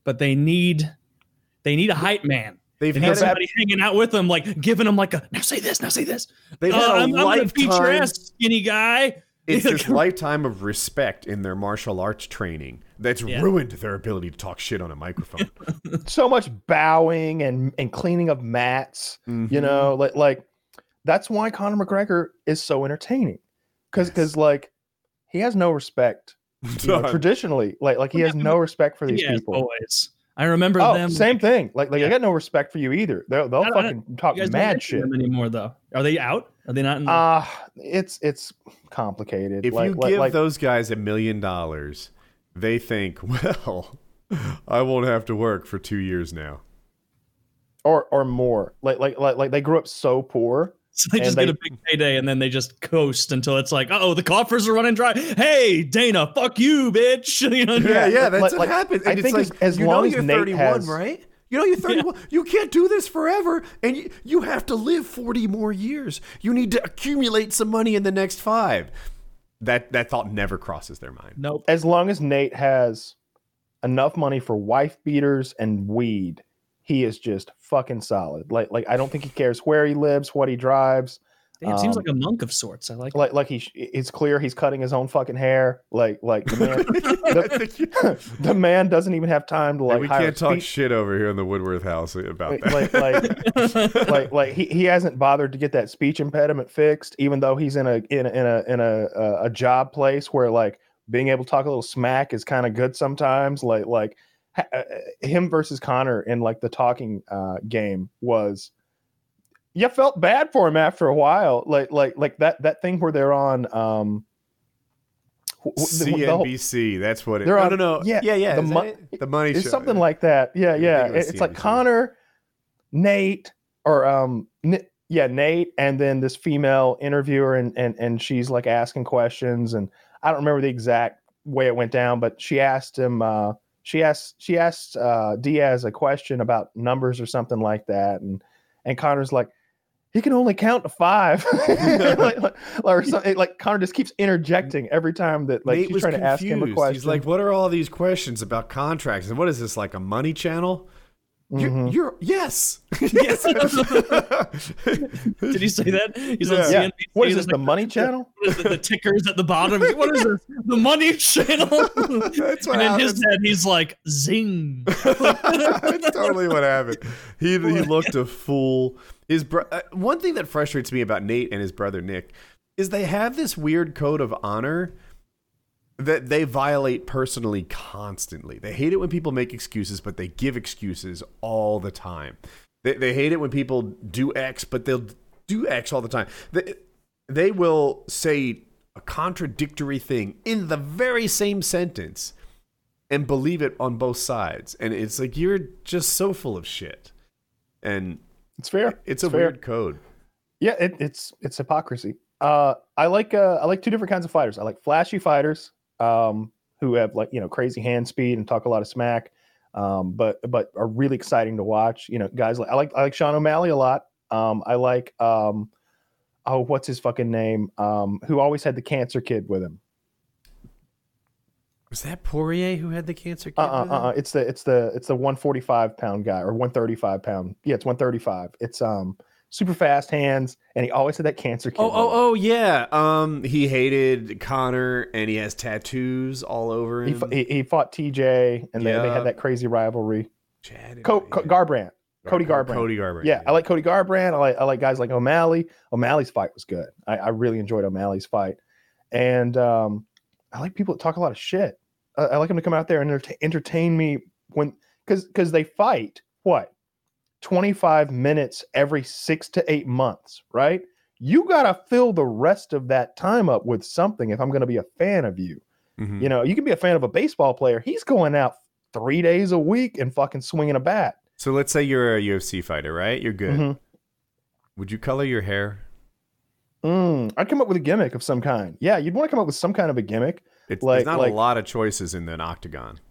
but they need they need a hype man. They've and had somebody ab- hanging out with them, like giving them like a now say this, now say this. They've uh, had a I'm, lifetime. I'm gonna beat skinny guy. It's this lifetime of respect in their martial arts training that's yeah. ruined their ability to talk shit on a microphone. So much bowing and, and cleaning of mats, mm-hmm. you know, like like that's why Conor McGregor is so entertaining, because because yes. like he has no respect know, traditionally, like like he has no respect for these yeah, people. Always, I remember oh, them. Same like, thing, like like yeah. I got no respect for you either. They'll, they'll fucking talk mad shit them anymore though. Are they out? Are they not? In the- uh, it's it's complicated. If like, you like, give like, those guys a million dollars, they think, well, I won't have to work for two years now, or or more. Like like like, like they grew up so poor So they just they, get a big payday and then they just coast until it's like, uh oh, the coffers are running dry. Hey, Dana, fuck you, bitch. You know, yeah, yeah, that's like, what like, happens. And I it's think like, as, as you long know as you're Nate thirty-one, has, right? You know, you're thirty-one. Yeah. You can't do this forever, and you, you have to live forty more years. You need to accumulate some money in the next five. That that thought never crosses their mind. Nope. As long as Nate has enough money for wife beaters and weed, he is just fucking solid. Like, like I don't think he cares where he lives, what he drives. Damn, um, seems like a monk of sorts. I like, like, like he. It's clear he's cutting his own fucking hair. Like, like the man, the, the man doesn't even have time to like. And we hire can't talk speech. Shit over here in the Woodworth house about that. Like, like, like, like, like he, he hasn't bothered to get that speech impediment fixed, even though he's in a in a in a in a, a, a job place where like being able to talk a little smack is kind of good sometimes. Like, like ha- him versus Connor in like the talking uh, game was. You felt bad for him after a while, like like like that that thing where they're on um, C N B C. The whole, that's what it. They're on, I don't know. Yeah, yeah, yeah. The, mo- the money. It's show. Something like that. Yeah, yeah. It, it's C N B C. Like Connor, Nate, or um, N- yeah, Nate, and then this female interviewer, and and and she's like asking questions, and I don't remember the exact way it went down, but she asked him. Uh, she asked she asked uh, Diaz a question about numbers or something like that, and and Connor's like. He can only count to five, like, like, or something. Like Connor just keeps interjecting every time that like Nate she's trying confused. To ask him a question. He's like, "What are all these questions about contracts? And what is this like a money channel?" Mm-hmm. You're, you're yes, yes. Did he say that? He's yeah. Yeah. What is this? The money channel? What is it, the tickers at the bottom? What is this? The money channel? That's what and happened. In his head, he's like, "Zing!" That's totally what happened. He he looked a fool. His bro- uh, one thing that frustrates me about Nate and his brother Nick is they have this weird code of honor that they violate personally constantly. They hate it when people make excuses, but they give excuses all the time. They they hate it when people do X, but they'll do X all the time. They, they will say a contradictory thing in the very same sentence and believe it on both sides. And it's like, you're just so full of shit. And... It's fair. It's, it's a fair. Weird code. Yeah, it, it's it's hypocrisy. Uh, I like uh, I like two different kinds of fighters. I like flashy fighters um, who have like you know crazy hand speed and talk a lot of smack, um, but but are really exciting to watch. You know, guys like I like I like Sean O'Malley a lot. Um, I like um, oh what's his fucking name? Um, who always had the cancer kid with him. Was that Poirier who had the cancer? Uh, uh, uh, it's the it's the it's the one forty-five pound guy or one thirty-five pound. Yeah, it's one thirty-five. It's um super fast hands, and he always had that cancer. Oh, oh, oh, yeah. Um, he hated Connor, and he has tattoos all over him. He, he, he fought T J, and yeah. they, they had that crazy rivalry. Chad Co- Co- Garbrandt, Cody Garbrandt, Cody Garbrandt. Yeah, yeah, I like Cody Garbrandt. I like I like guys like O'Malley. O'Malley's fight was good. I, I really enjoyed O'Malley's fight, and um. I like people that talk a lot of shit. I, I like them to come out there and enter- entertain me when, because because they fight what twenty-five minutes every six to eight months, right? You gotta fill the rest of that time up with something if I'm gonna be a fan of you. Mm-hmm. You know, you can be a fan of a baseball player. He's going out three days a week and fucking swinging a bat. So let's say you're a U F C fighter, right? You're good. Mm-hmm. Would you color your hair? Mm, I'd come up with a gimmick of some kind. Yeah, you'd want to come up with some kind of a gimmick. It's, like, there's not like, a lot of choices in an octagon.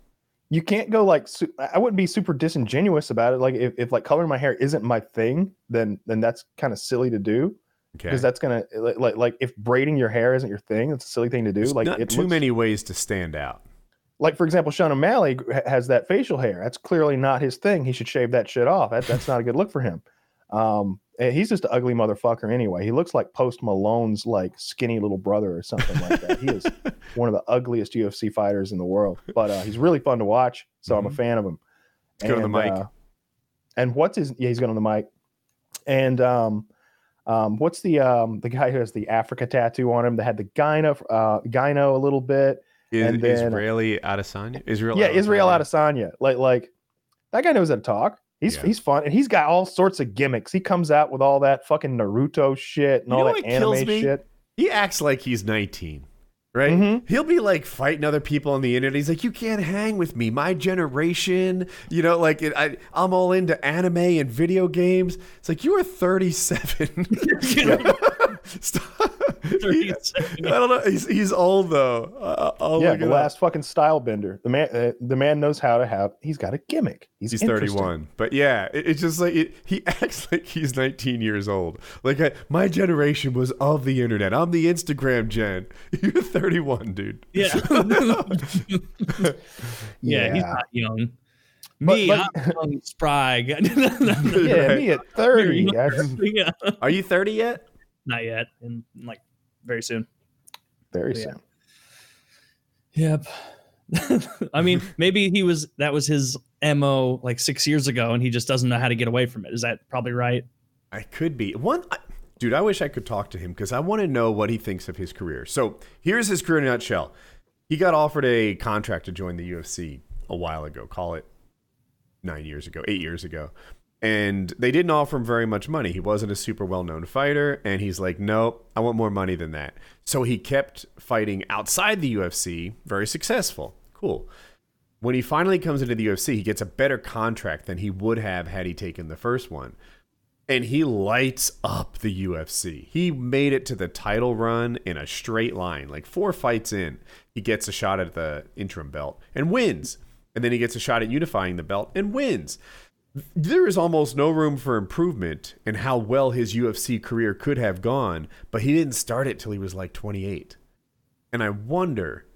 You can't go like su- I wouldn't be super disingenuous about it. Like if, if like coloring my hair isn't my thing, then then that's kind of silly to do. Okay. Because that's gonna like like if braiding your hair isn't your thing, that's a silly thing to do. There's like not it too looks, many ways to stand out. Like for example, Sean O'Malley has that facial hair. That's clearly not his thing. He should shave that shit off. That, that's not a good look for him. Um, he's just an ugly motherfucker anyway. He looks like Post Malone's like skinny little brother or something like that. He is one of the ugliest U F C fighters in the world, but uh, he's really fun to watch. So mm-hmm. I'm a fan of him. He's going on the mic. Uh, and what's his? Yeah, he's going on the mic. And um, um, what's the um the guy who has the Africa tattoo on him that had the gyno uh gyno a little bit? Is, and then, Israeli Adesanya. Israel. Yeah, Adesanya. Israel Adesanya. Like like that guy knows how to talk. He's yeah. he's fun, and he's got all sorts of gimmicks. He comes out with all that fucking Naruto shit and you all that anime shit. He acts like he's nineteen, right? Mm-hmm. He'll be like fighting other people on the internet. He's like, you can't hang with me, my generation. You know, like it, I, I'm all into anime and video games. It's like, you are thirty-seven. Stop. He, I don't know. He's, he's old though. Uh, I'll yeah, the last up. fucking style bender. The man, uh, the man knows how to have. He's got a gimmick. He's, he's thirty-one, but yeah, it, it's just like it, he acts like he's nineteen years old. Like I, my generation was of the internet. I'm the Instagram gen. You're thirty-one, dude. Yeah. yeah, yeah, he's not young. But, me, but, I'm young, spry. yeah, right. Me at thirty. Yeah. Are you thirty yet? Not yet, and like very soon. Very but soon. Yeah. Yep. I mean, maybe he was. That was his M O like six years ago, and he just doesn't know how to get away from it. Is that probably right? I could be one, I, dude. I wish I could talk to him because I want to know what he thinks of his career. So here's his career in a nutshell. He got offered a contract to join the U F C a while ago. Call it nine years ago, eight years ago. And they didn't offer him very much money. He wasn't a super well-known fighter. And he's like, nope, I want more money than that. So he kept fighting outside the U F C, very successful. Cool. When he finally comes into the U F C, he gets a better contract than he would have had he taken the first one. And he lights up the U F C. He made it to the title run in a straight line. Like four fights in, he gets a shot at the interim belt and wins. And then he gets a shot at unifying the belt and wins. There is almost no room for improvement in how well his U F C career could have gone, but he didn't start it till he was like twenty-eight. And I wonder,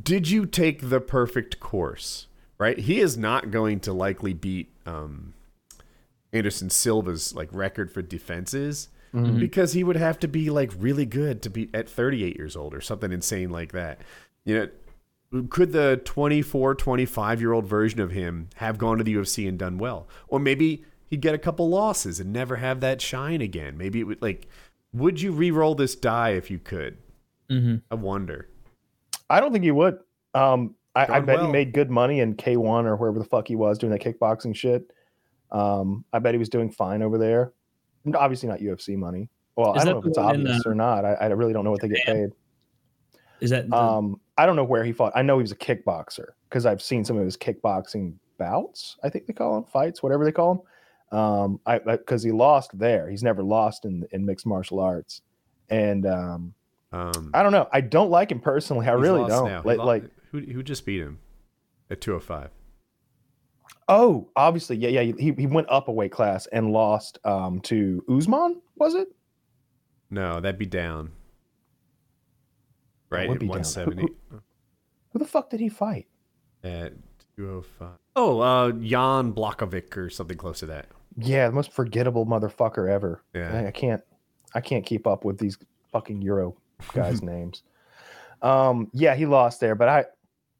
did you take the perfect course, right? He is not going to likely beat um, Anderson Silva's like record for defenses mm-hmm. because he would have to be like really good to be at thirty-eight years old or something insane like that. You know, could the twenty-four, twenty-five-year-old version of him have gone to the U F C and done well? Or maybe he'd get a couple losses and never have that shine again. Maybe it would, like, would you re-roll this die if you could? Mm-hmm. I wonder. I don't think he would. Um, I, I bet well. he made good money in K one or wherever the fuck he was doing that kickboxing shit. Um, I bet he was doing fine over there. Obviously not U F C money. Well, Is I don't know if it's obvious the- or not. I, I really don't know what they get paid. Is that the- um, I don't know where he fought. I know he was a kickboxer because I've seen some of his kickboxing bouts. I think they call them fights, whatever they call them. Um, I because he lost there. He's never lost in in mixed martial arts, and um, um I don't know. I don't like him personally. I really don't. Like, like who who just beat him at two oh five? Oh, obviously, yeah, yeah. He he went up a weight class and lost um to Usman. Was it? No, that'd be down. Right, at one seventy. Who, who, who the fuck did he fight? At two oh five. Oh, uh, Jan Blachowicz or something close to that. Yeah, the most forgettable motherfucker ever. Yeah. I, I can't I can't keep up with these fucking Euro guys' names. Um, yeah, he lost there, but I...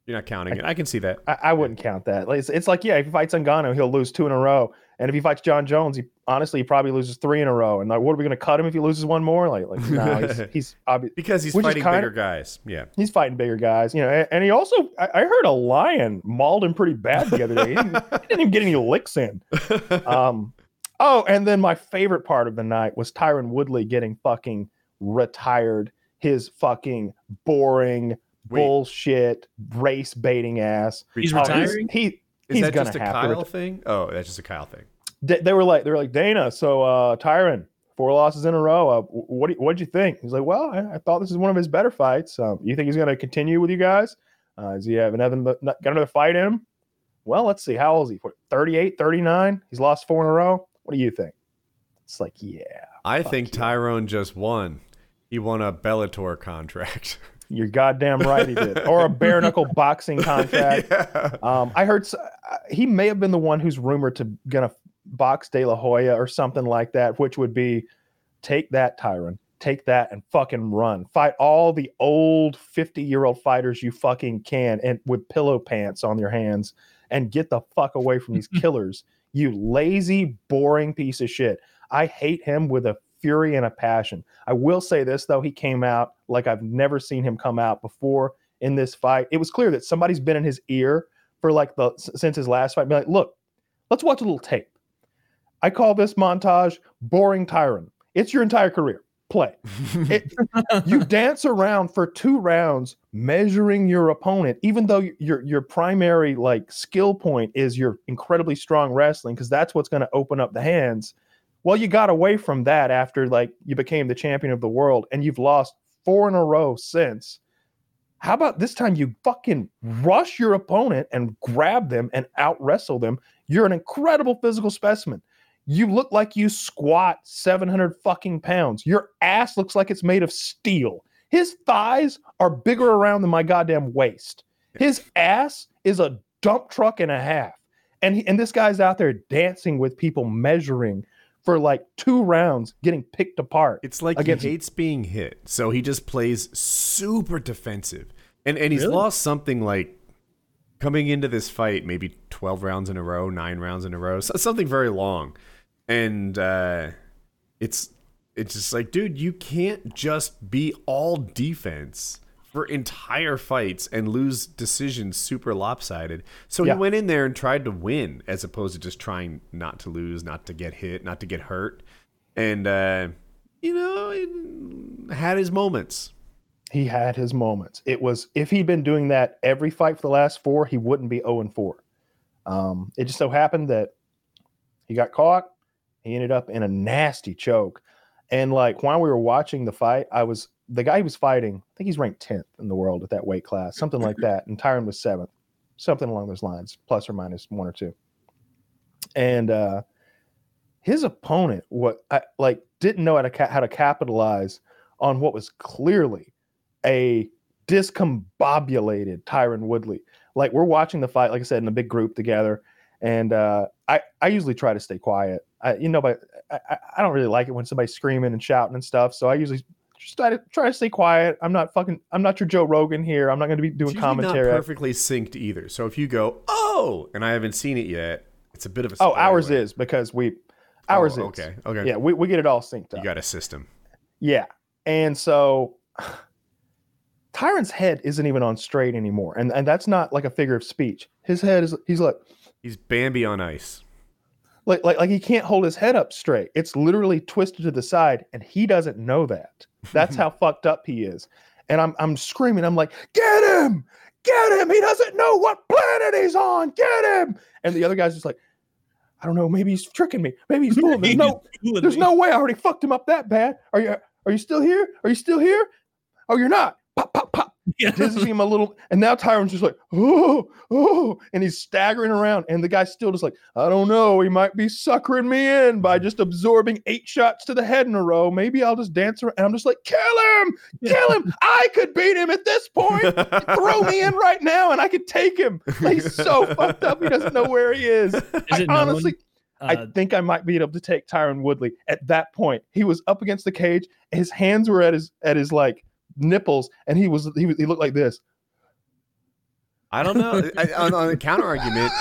You're not counting I, it. I can see that. I, I wouldn't count that. It's, it's like, yeah, if he fights Ngannou, he'll lose two in a row. And if he fights Jon Jones, he honestly he probably loses three in a row. And like, what are we going to cut him if he loses one more? Like, like no, he's, he's obviously because he's fighting bigger of, guys. Yeah, he's fighting bigger guys. You know, and, and he also I, I heard a lion mauled him pretty bad the other day. He didn't, he didn't even get any licks in. Um, oh, and then my favorite part of the night was Tyron Woodley getting fucking retired. His fucking boring Wait. bullshit race baiting ass. He's oh, retiring. He's, he. Is he's that just a Kyle ret- thing? Oh, that's just a Kyle thing. They, they were like, they were like, Dana. So, uh, Tyron, four losses in a row. Uh, what what did you think? He's like, well, I, I thought this is one of his better fights. Um, you think he's going to continue with you guys? Uh, does he have another got another fight in him? Well, let's see. How old is he? What, thirty-eight, thirty-nine? He's lost four in a row. What do you think? It's like, yeah. I think you. Tyrone just won. He won a Bellator contract. You're goddamn right he did. Or a bare knuckle boxing contract. Yeah. Um, I heard so, uh, he may have been the one who's rumored to gonna box De La Hoya or something like that, which would be take that, Tyron, take that and fucking run. Fight all the old fifty-year-old fighters you fucking can and with pillow pants on your hands and get the fuck away from these killers. You lazy, boring piece of shit. I hate him with a fury and a passion. I will say this though, he came out like I've never seen him come out before in this fight. It was clear that somebody's been in his ear for like the since his last fight. Be like, look, let's watch a little tape. I call this montage boring Tyron. It's your entire career. play. It, you dance around for two rounds measuring your opponent, even though your your primary like skill point is your incredibly strong wrestling, because that's what's going to open up the hands. Well, you got away from that after like you became the champion of the world, and you've lost four in a row since. How about this time you fucking rush your opponent and grab them and out-wrestle them? You're an incredible physical specimen. You look like you squat seven hundred fucking pounds. Your ass looks like it's made of steel. His thighs are bigger around than my goddamn waist. His ass is a dump truck and a half. And he, and this guy's out there dancing with people, measuring for like two rounds, getting picked apart. It's like he hates being hit, so he just plays super defensive. And and he's really? lost something like, coming into this fight, maybe twelve rounds in a row, nine rounds in a row, so something very long. And uh, it's it's just like, dude, you can't just be all defense for entire fights and lose decisions super lopsided. So yeah. he went in there and tried to win, as opposed to just trying not to lose, not to get hit, not to get hurt. And, uh, you know, it had his moments. He had his moments. It was, if he'd been doing that every fight for the last four, he wouldn't be oh and four. Um, it just so happened that he got caught. He ended up in a nasty choke. And like while we were watching the fight, I was, the guy he was fighting, I think he's ranked tenth in the world at that weight class, something like that. And Tyron was seventh, something along those lines, plus or minus one or two. And uh, his opponent, what I like, didn't know how to, ca- how to capitalize on what was clearly a discombobulated Tyron Woodley. Like we're watching the fight, like I said, in a big group together. And uh, I, I usually try to stay quiet. I, you know, but I, I don't really like it when somebody's screaming and shouting and stuff. So I usually just try to, try to stay quiet. I'm not fucking, I'm not your Joe Rogan here. I'm not going to be doing it's commentary. It's not perfectly synced either. So if you go, oh, and I haven't seen it yet, it's a bit of a spoiler. Oh, ours is because we, ours oh, okay. is. Okay. Okay. Yeah. We, we get it all synced up. You got a system. Yeah. And so Tyron's head isn't even on straight anymore. And, and that's not like a figure of speech. His head is, he's like, he's Bambi on ice. Like, like, like he can't hold his head up straight. It's literally twisted to the side, and he doesn't know that. That's how fucked up he is. And I'm, I'm screaming. I'm like, get him, get him. He doesn't know what planet he's on. Get him. And the other guy's just like, I don't know. Maybe he's tricking me. Maybe he's fooling me. There's no, there's no way. I already fucked him up that bad. Are you, are you still here? Are you still here? Oh, you're not. Pop, pop, pop. Yeah. Dizzy him a little, and now Tyron's just like, oh, oh, and he's staggering around, and the guy's still just like, I don't know, he might be suckering me in by just absorbing eight shots to the head in a row. Maybe I'll just dance around. And I'm just like, kill him, kill him. I could beat him at this point. Throw me in right now, and I could take him. Like, he's so fucked up, he doesn't know where he is. is I honestly, uh, I think I might be able to take Tyron Woodley at that point. He was up against the cage. His hands were at his at his like. nipples, and he was he was, he looked like this. I don't know. I, on, on a counter argument,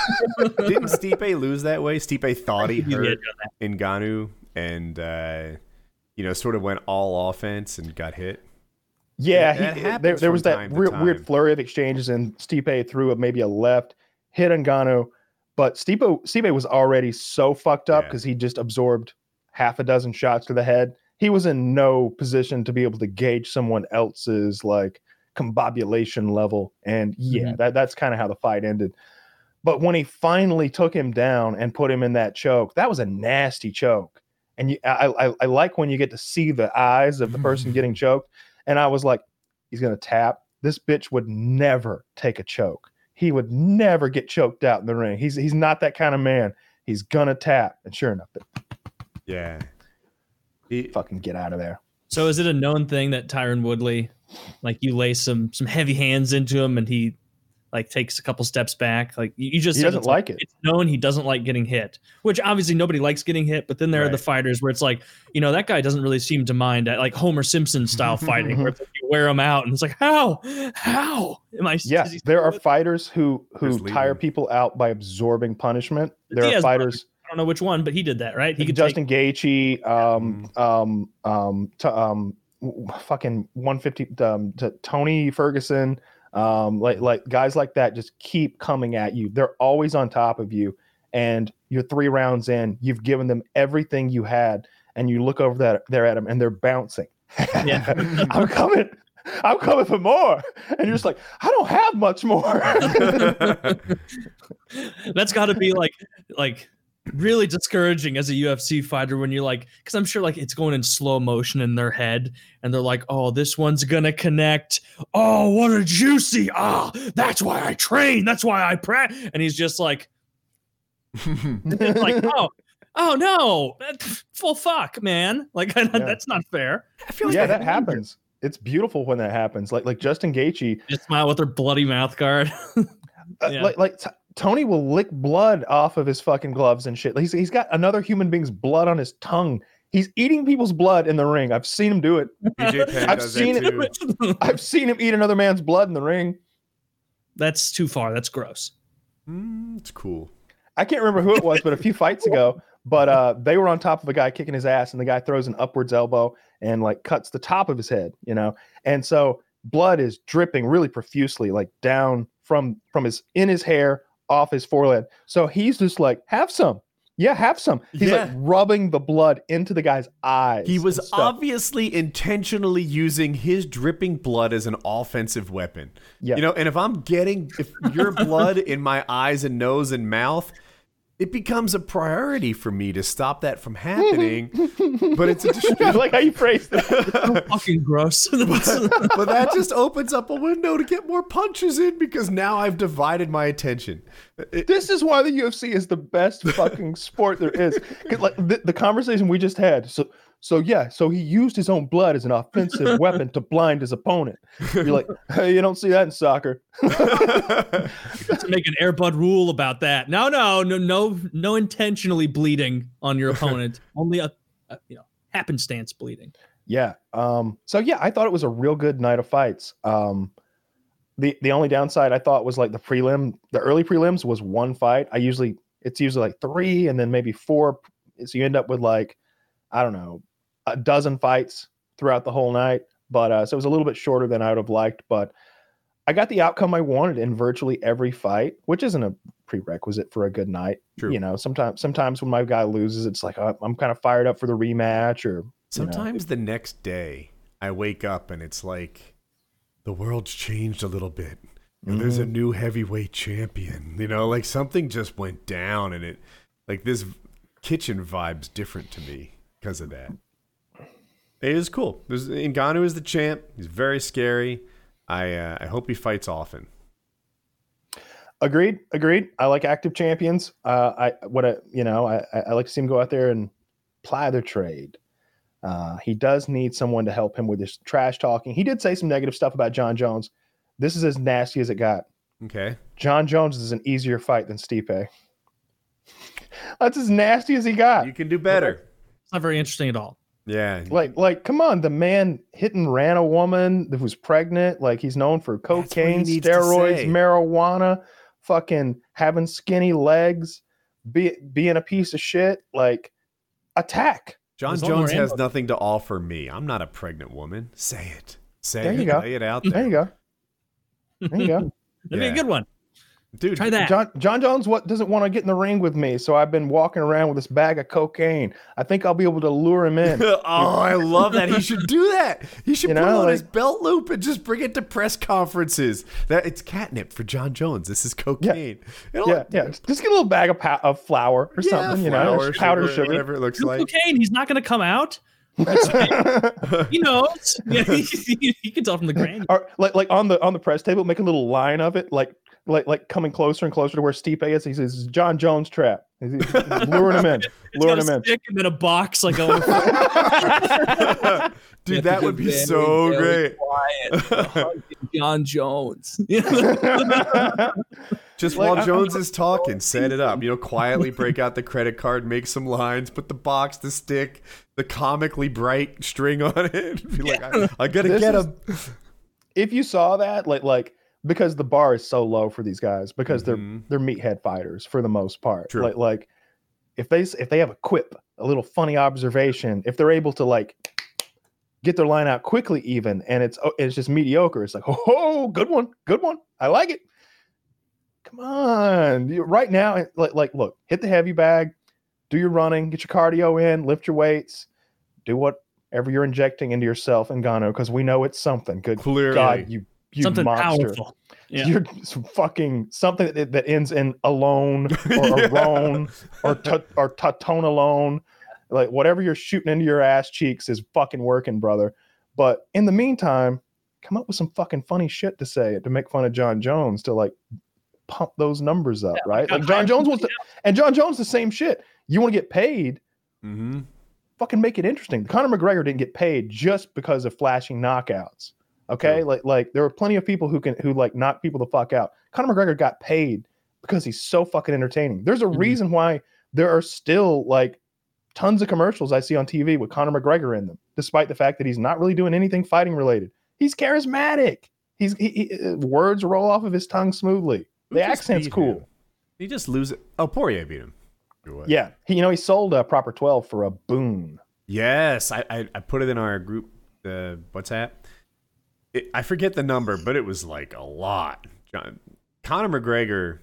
didn't Stipe lose that way? Stipe thought he hurt Ngannou, and uh, you know, sort of went all offense and got hit. Yeah, yeah he, there, there was that weird, weird flurry of exchanges, and Stipe threw a, maybe a left, hit Ngannou, but Stipe Stipe was already so fucked up because yeah. he just absorbed half a dozen shots to the head. He was in no position to be able to gauge someone else's like combobulation level. And yeah, mm-hmm. that, that's kind of how the fight ended. But when he finally took him down and put him in that choke, that was a nasty choke. And you, I, I, I like when you get to see the eyes of the person getting choked. And I was like, he's going to tap. This bitch would never take a choke. He would never get choked out in the ring. He's, he's not that kind of man. He's going to tap. And sure enough, yeah. He, fucking get out of there. So is it a known thing that Tyron Woodley, like you lay some some heavy hands into him and he like takes a couple steps back? Like you, you just he said doesn't like, like it. It's known he doesn't like getting hit, which obviously nobody likes getting hit. But then there right. are the fighters where it's like, you know, that guy doesn't really seem to mind, like Homer Simpson style fighting where it's like you wear him out and it's like, how how am I? Yeah, there are fighters who who tire people out by absorbing punishment. There he are fighters. Money. I don't know which one, but he did that, right? He could Justin take- Gaethje, um, um, um, t- um, fucking one fifty, um, t- Tony Ferguson, um, like like guys like that just keep coming at you. They're always on top of you, and you're three rounds in. You've given them everything you had, and you look over that there at them, and they're bouncing. Yeah. I'm coming. I'm coming for more. And you're just like, I don't have much more. That's got to be like, like really discouraging as a U F C fighter when you're like, because I'm sure like it's going in slow motion in their head and they're like, oh, this one's going to connect. Oh, what a juicy. Ah, oh, that's why I train. That's why I practice. And he's just like, like, oh, oh no. Well, fuck, man. Like, yeah. That's not fair. I feel like yeah, that, that happens. Weird. It's beautiful when that happens. Like like Justin Gaethje. Just smile with her bloody mouth guard. yeah. uh, like like t- Tony will lick blood off of his fucking gloves and shit. He's he's got another human being's blood on his tongue. He's eating people's blood in the ring. I've seen him do it. I've seen it. I've seen him eat another man's blood in the ring. That's too far. That's gross. Mm, it's cool. I can't remember who it was, but a few fights ago, but uh, they were on top of a guy kicking his ass, and the guy throws an upwards elbow and like cuts the top of his head, you know? And so blood is dripping really profusely, like down from, from his, in his hair, off his forehead. So he's just like, have some. Yeah, have some. He's yeah. like rubbing the blood into the guy's eyes. He was obviously intentionally using his dripping blood as an offensive weapon. Yeah. You know, and if I'm getting if your blood in my eyes and nose and mouth, it becomes a priority for me to stop that from happening, but it's a distraction. I like how you phrased that. It's fucking gross. but, but that just opens up a window to get more punches in because now I've divided my attention. It, this is why the U F C is the best fucking sport there is. Like the, the conversation we just had. So, so yeah. So he used his own blood as an offensive weapon to blind his opponent. You're like, hey, you don't see that in soccer. To make an Air Bud rule about that. No, no, no, no, no intentionally bleeding on your opponent. Only a, a you know happenstance bleeding. Yeah. Um. So yeah, I thought it was a real good night of fights. Um. The the only downside I thought was like the prelim, the early prelims was one fight. I usually it's usually like three and then maybe four. So you end up with like, I don't know, a dozen fights throughout the whole night. But uh, so it was a little bit shorter than I would have liked, but I got the outcome I wanted in virtually every fight, which isn't a prerequisite for a good night. True. You know, sometimes sometimes when my guy loses, it's like uh, I'm kind of fired up for the rematch. Or sometimes you know, the next day I wake up and it's like the world's changed a little bit. You know, mm-hmm. There's a new heavyweight champion. You know, like something just went down, and it like this kitchen vibe's different to me. Because of that, it is cool. There's Ngannou is the champ. He's very scary. I uh, I hope he fights often. Agreed, agreed. I like active champions. Uh, I what a you know I I like to see him go out there and ply their trade. Uh, he does need someone to help him with his trash talking. He did say some negative stuff about Jon Jones. This is as nasty as it got. Okay, Jon Jones is an easier fight than Stipe. That's as nasty as he got. You can do better. It's not very interesting at all. Yeah. Like, like, come on. The man hit and ran a woman that was pregnant. Like, he's known for cocaine, steroids, marijuana, fucking having skinny legs, be, being a piece of shit. Like, attack. Jon Jones has nothing to offer me. I'm not a pregnant woman. Say it. Say there it. You go. Lay it out there. There you go. There you go. That'd yeah. be a good one. Dude, try that. John, John Jones what doesn't want to get in the ring with me, so I've been walking around with this bag of cocaine. I think I'll be able to lure him in. Oh, I love that. He should do that. He should you put know, it on like, his belt loop and just bring it to press conferences. That it's catnip for John Jones. This is cocaine. Yeah, yeah, yeah. Just get a little bag of, pa- of flour or yeah, something, you flour, know, sugar, powder sugar, whatever it looks like. Cocaine. He's not going to come out. That's right. You know, yeah, you can tell from the grain. Or like, like on the on the press table, make a little line of it, like. Like, like coming closer and closer to where Stipe is. He says, Jon Jones trap. He's, he's luring him in. Luring him in. Stick him in a box like a dude, that would be so great. Quiet. Jon Jones. Just like, while Jones is talking, set it up. You know, quietly break out the credit card, make some lines, put the box, the stick, the comically bright string on it. Be like, yeah. I, I gotta this get him. Is, if you saw that, like like because the bar is so low for these guys, because mm-hmm. they're they're meathead fighters for the most part. True. Like like if they if they have a quip, a little funny observation, if they're able to like get their line out quickly, even and it's it's just mediocre. It's like oh, good one, good one, I like it. Come on, right now, like like look, hit the heavy bag, do your running, get your cardio in, lift your weights, do what ever you're injecting into yourself, Ngannou, because we know it's something. Good Clearly. God, you you something monster. Powerful. Yeah. You're fucking something that, that ends in alone or yeah. arone or t- or tatonalone. Like whatever you're shooting into your ass cheeks is fucking working, brother. But in the meantime, come up with some fucking funny shit to say to make fun of Jon Jones to like pump those numbers up, yeah, right? Like Jon Jones wants to, and Jon Jones the same shit. You want to get paid? Mm-hmm. Fucking make it interesting. Conor McGregor didn't get paid just because of flashing knockouts. Okay, yeah. like like there were plenty of people who can who like knock people the fuck out. Conor McGregor got paid because he's so fucking entertaining. There's a mm-hmm. reason why there are still like tons of commercials I see on T V with Conor McGregor in them, despite the fact that he's not really doing anything fighting related. He's charismatic. He's he, he, words roll off of his tongue smoothly. The accent's cool. Him. He just loses. Oh, Poirier beat him. Yeah, he, you know he sold a Proper twelve for a boon. Yes, I I, I put it in our group uh, WhatsApp. It, I forget the number, but it was like a lot. John, Conor McGregor.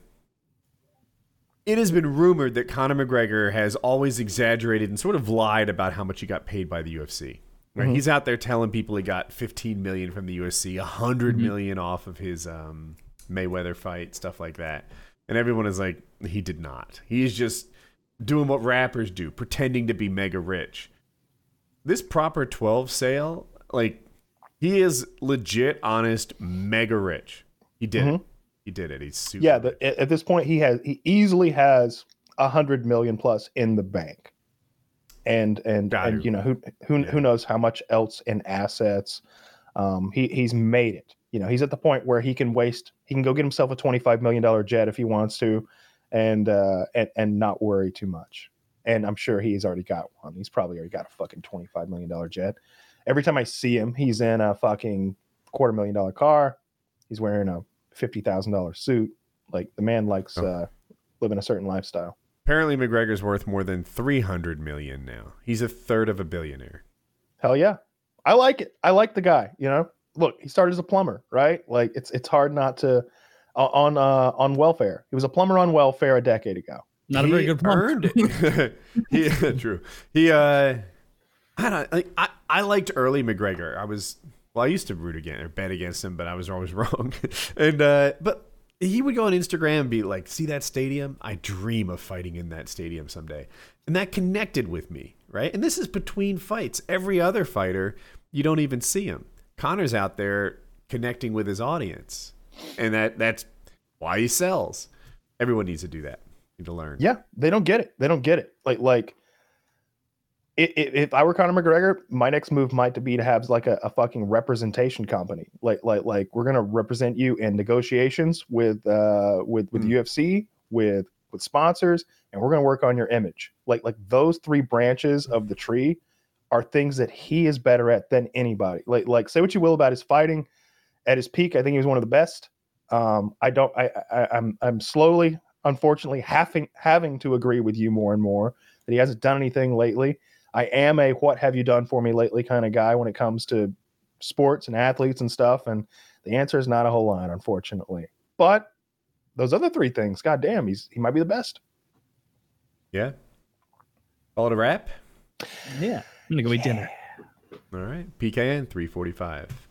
It has been rumored that Conor McGregor has always exaggerated and sort of lied about how much he got paid by the U F C. Right? Mm-hmm. He's out there telling people he got fifteen million dollars from the U F C, one hundred mm-hmm. million off of his um, Mayweather fight, stuff like that. And everyone is like, he did not. He's just doing what rappers do, pretending to be mega rich. This Proper twelve sale, like, he is legit, honest, mega rich. He did mm-hmm. it. He did it. He's super. Yeah, but at this point, he has he easily has a hundred million plus in the bank, and and God, and you know who who yeah. who knows how much else in assets. Um, he he's made it. You know, he's at the point where he can waste. He can go get himself a twenty-five million dollar jet if he wants to. And uh and, and not worry too much. And I'm sure he's already got one. He's probably already got a fucking twenty-five million dollar jet. Every time I see him, he's in a fucking quarter million dollar car. He's wearing a fifty thousand dollar suit. Like the man likes oh. uh living a certain lifestyle. Apparently McGregor's worth more than three hundred million now. He's a third of a billionaire. Hell yeah. I like it. I like the guy, you know. Look, he started as a plumber, right? Like it's it's hard not to on uh, on welfare. He was a plumber on welfare a decade ago. Not a very good plumber. Earned it. he, true. He uh I don't like I, I liked early McGregor. I was well I used to root against or bet against him, but I was always wrong. and uh but he would go on Instagram and be like, "See that stadium? I dream of fighting in that stadium someday." And that connected with me, right? And this is between fights. Every other fighter, you don't even see him. Conor's out there connecting with his audience. And that that's why he sells. Everyone needs to do that. Need to learn. Yeah, they don't get it. They don't get it. Like like, it, it, if I were Conor McGregor, my next move might be to have like a, a fucking representation company. Like like like, we're gonna represent you in negotiations with uh with with mm. the U F C, with with sponsors, and we're gonna work on your image. Like like those three branches of the tree are things that he is better at than anybody. Like like, say what you will about his fighting. At his peak, I think he was one of the best. Um, I don't. I, I, I'm. I'm slowly, unfortunately, having having to agree with you more and more that he hasn't done anything lately. I am a "what have you done for me lately" kind of guy when it comes to sports and athletes and stuff. And the answer is not a whole lot, unfortunately. But those other three things, goddamn, he's he might be the best. Yeah. All to wrap. Yeah, I'm gonna go eat yeah. dinner. All right, P K N three forty-five.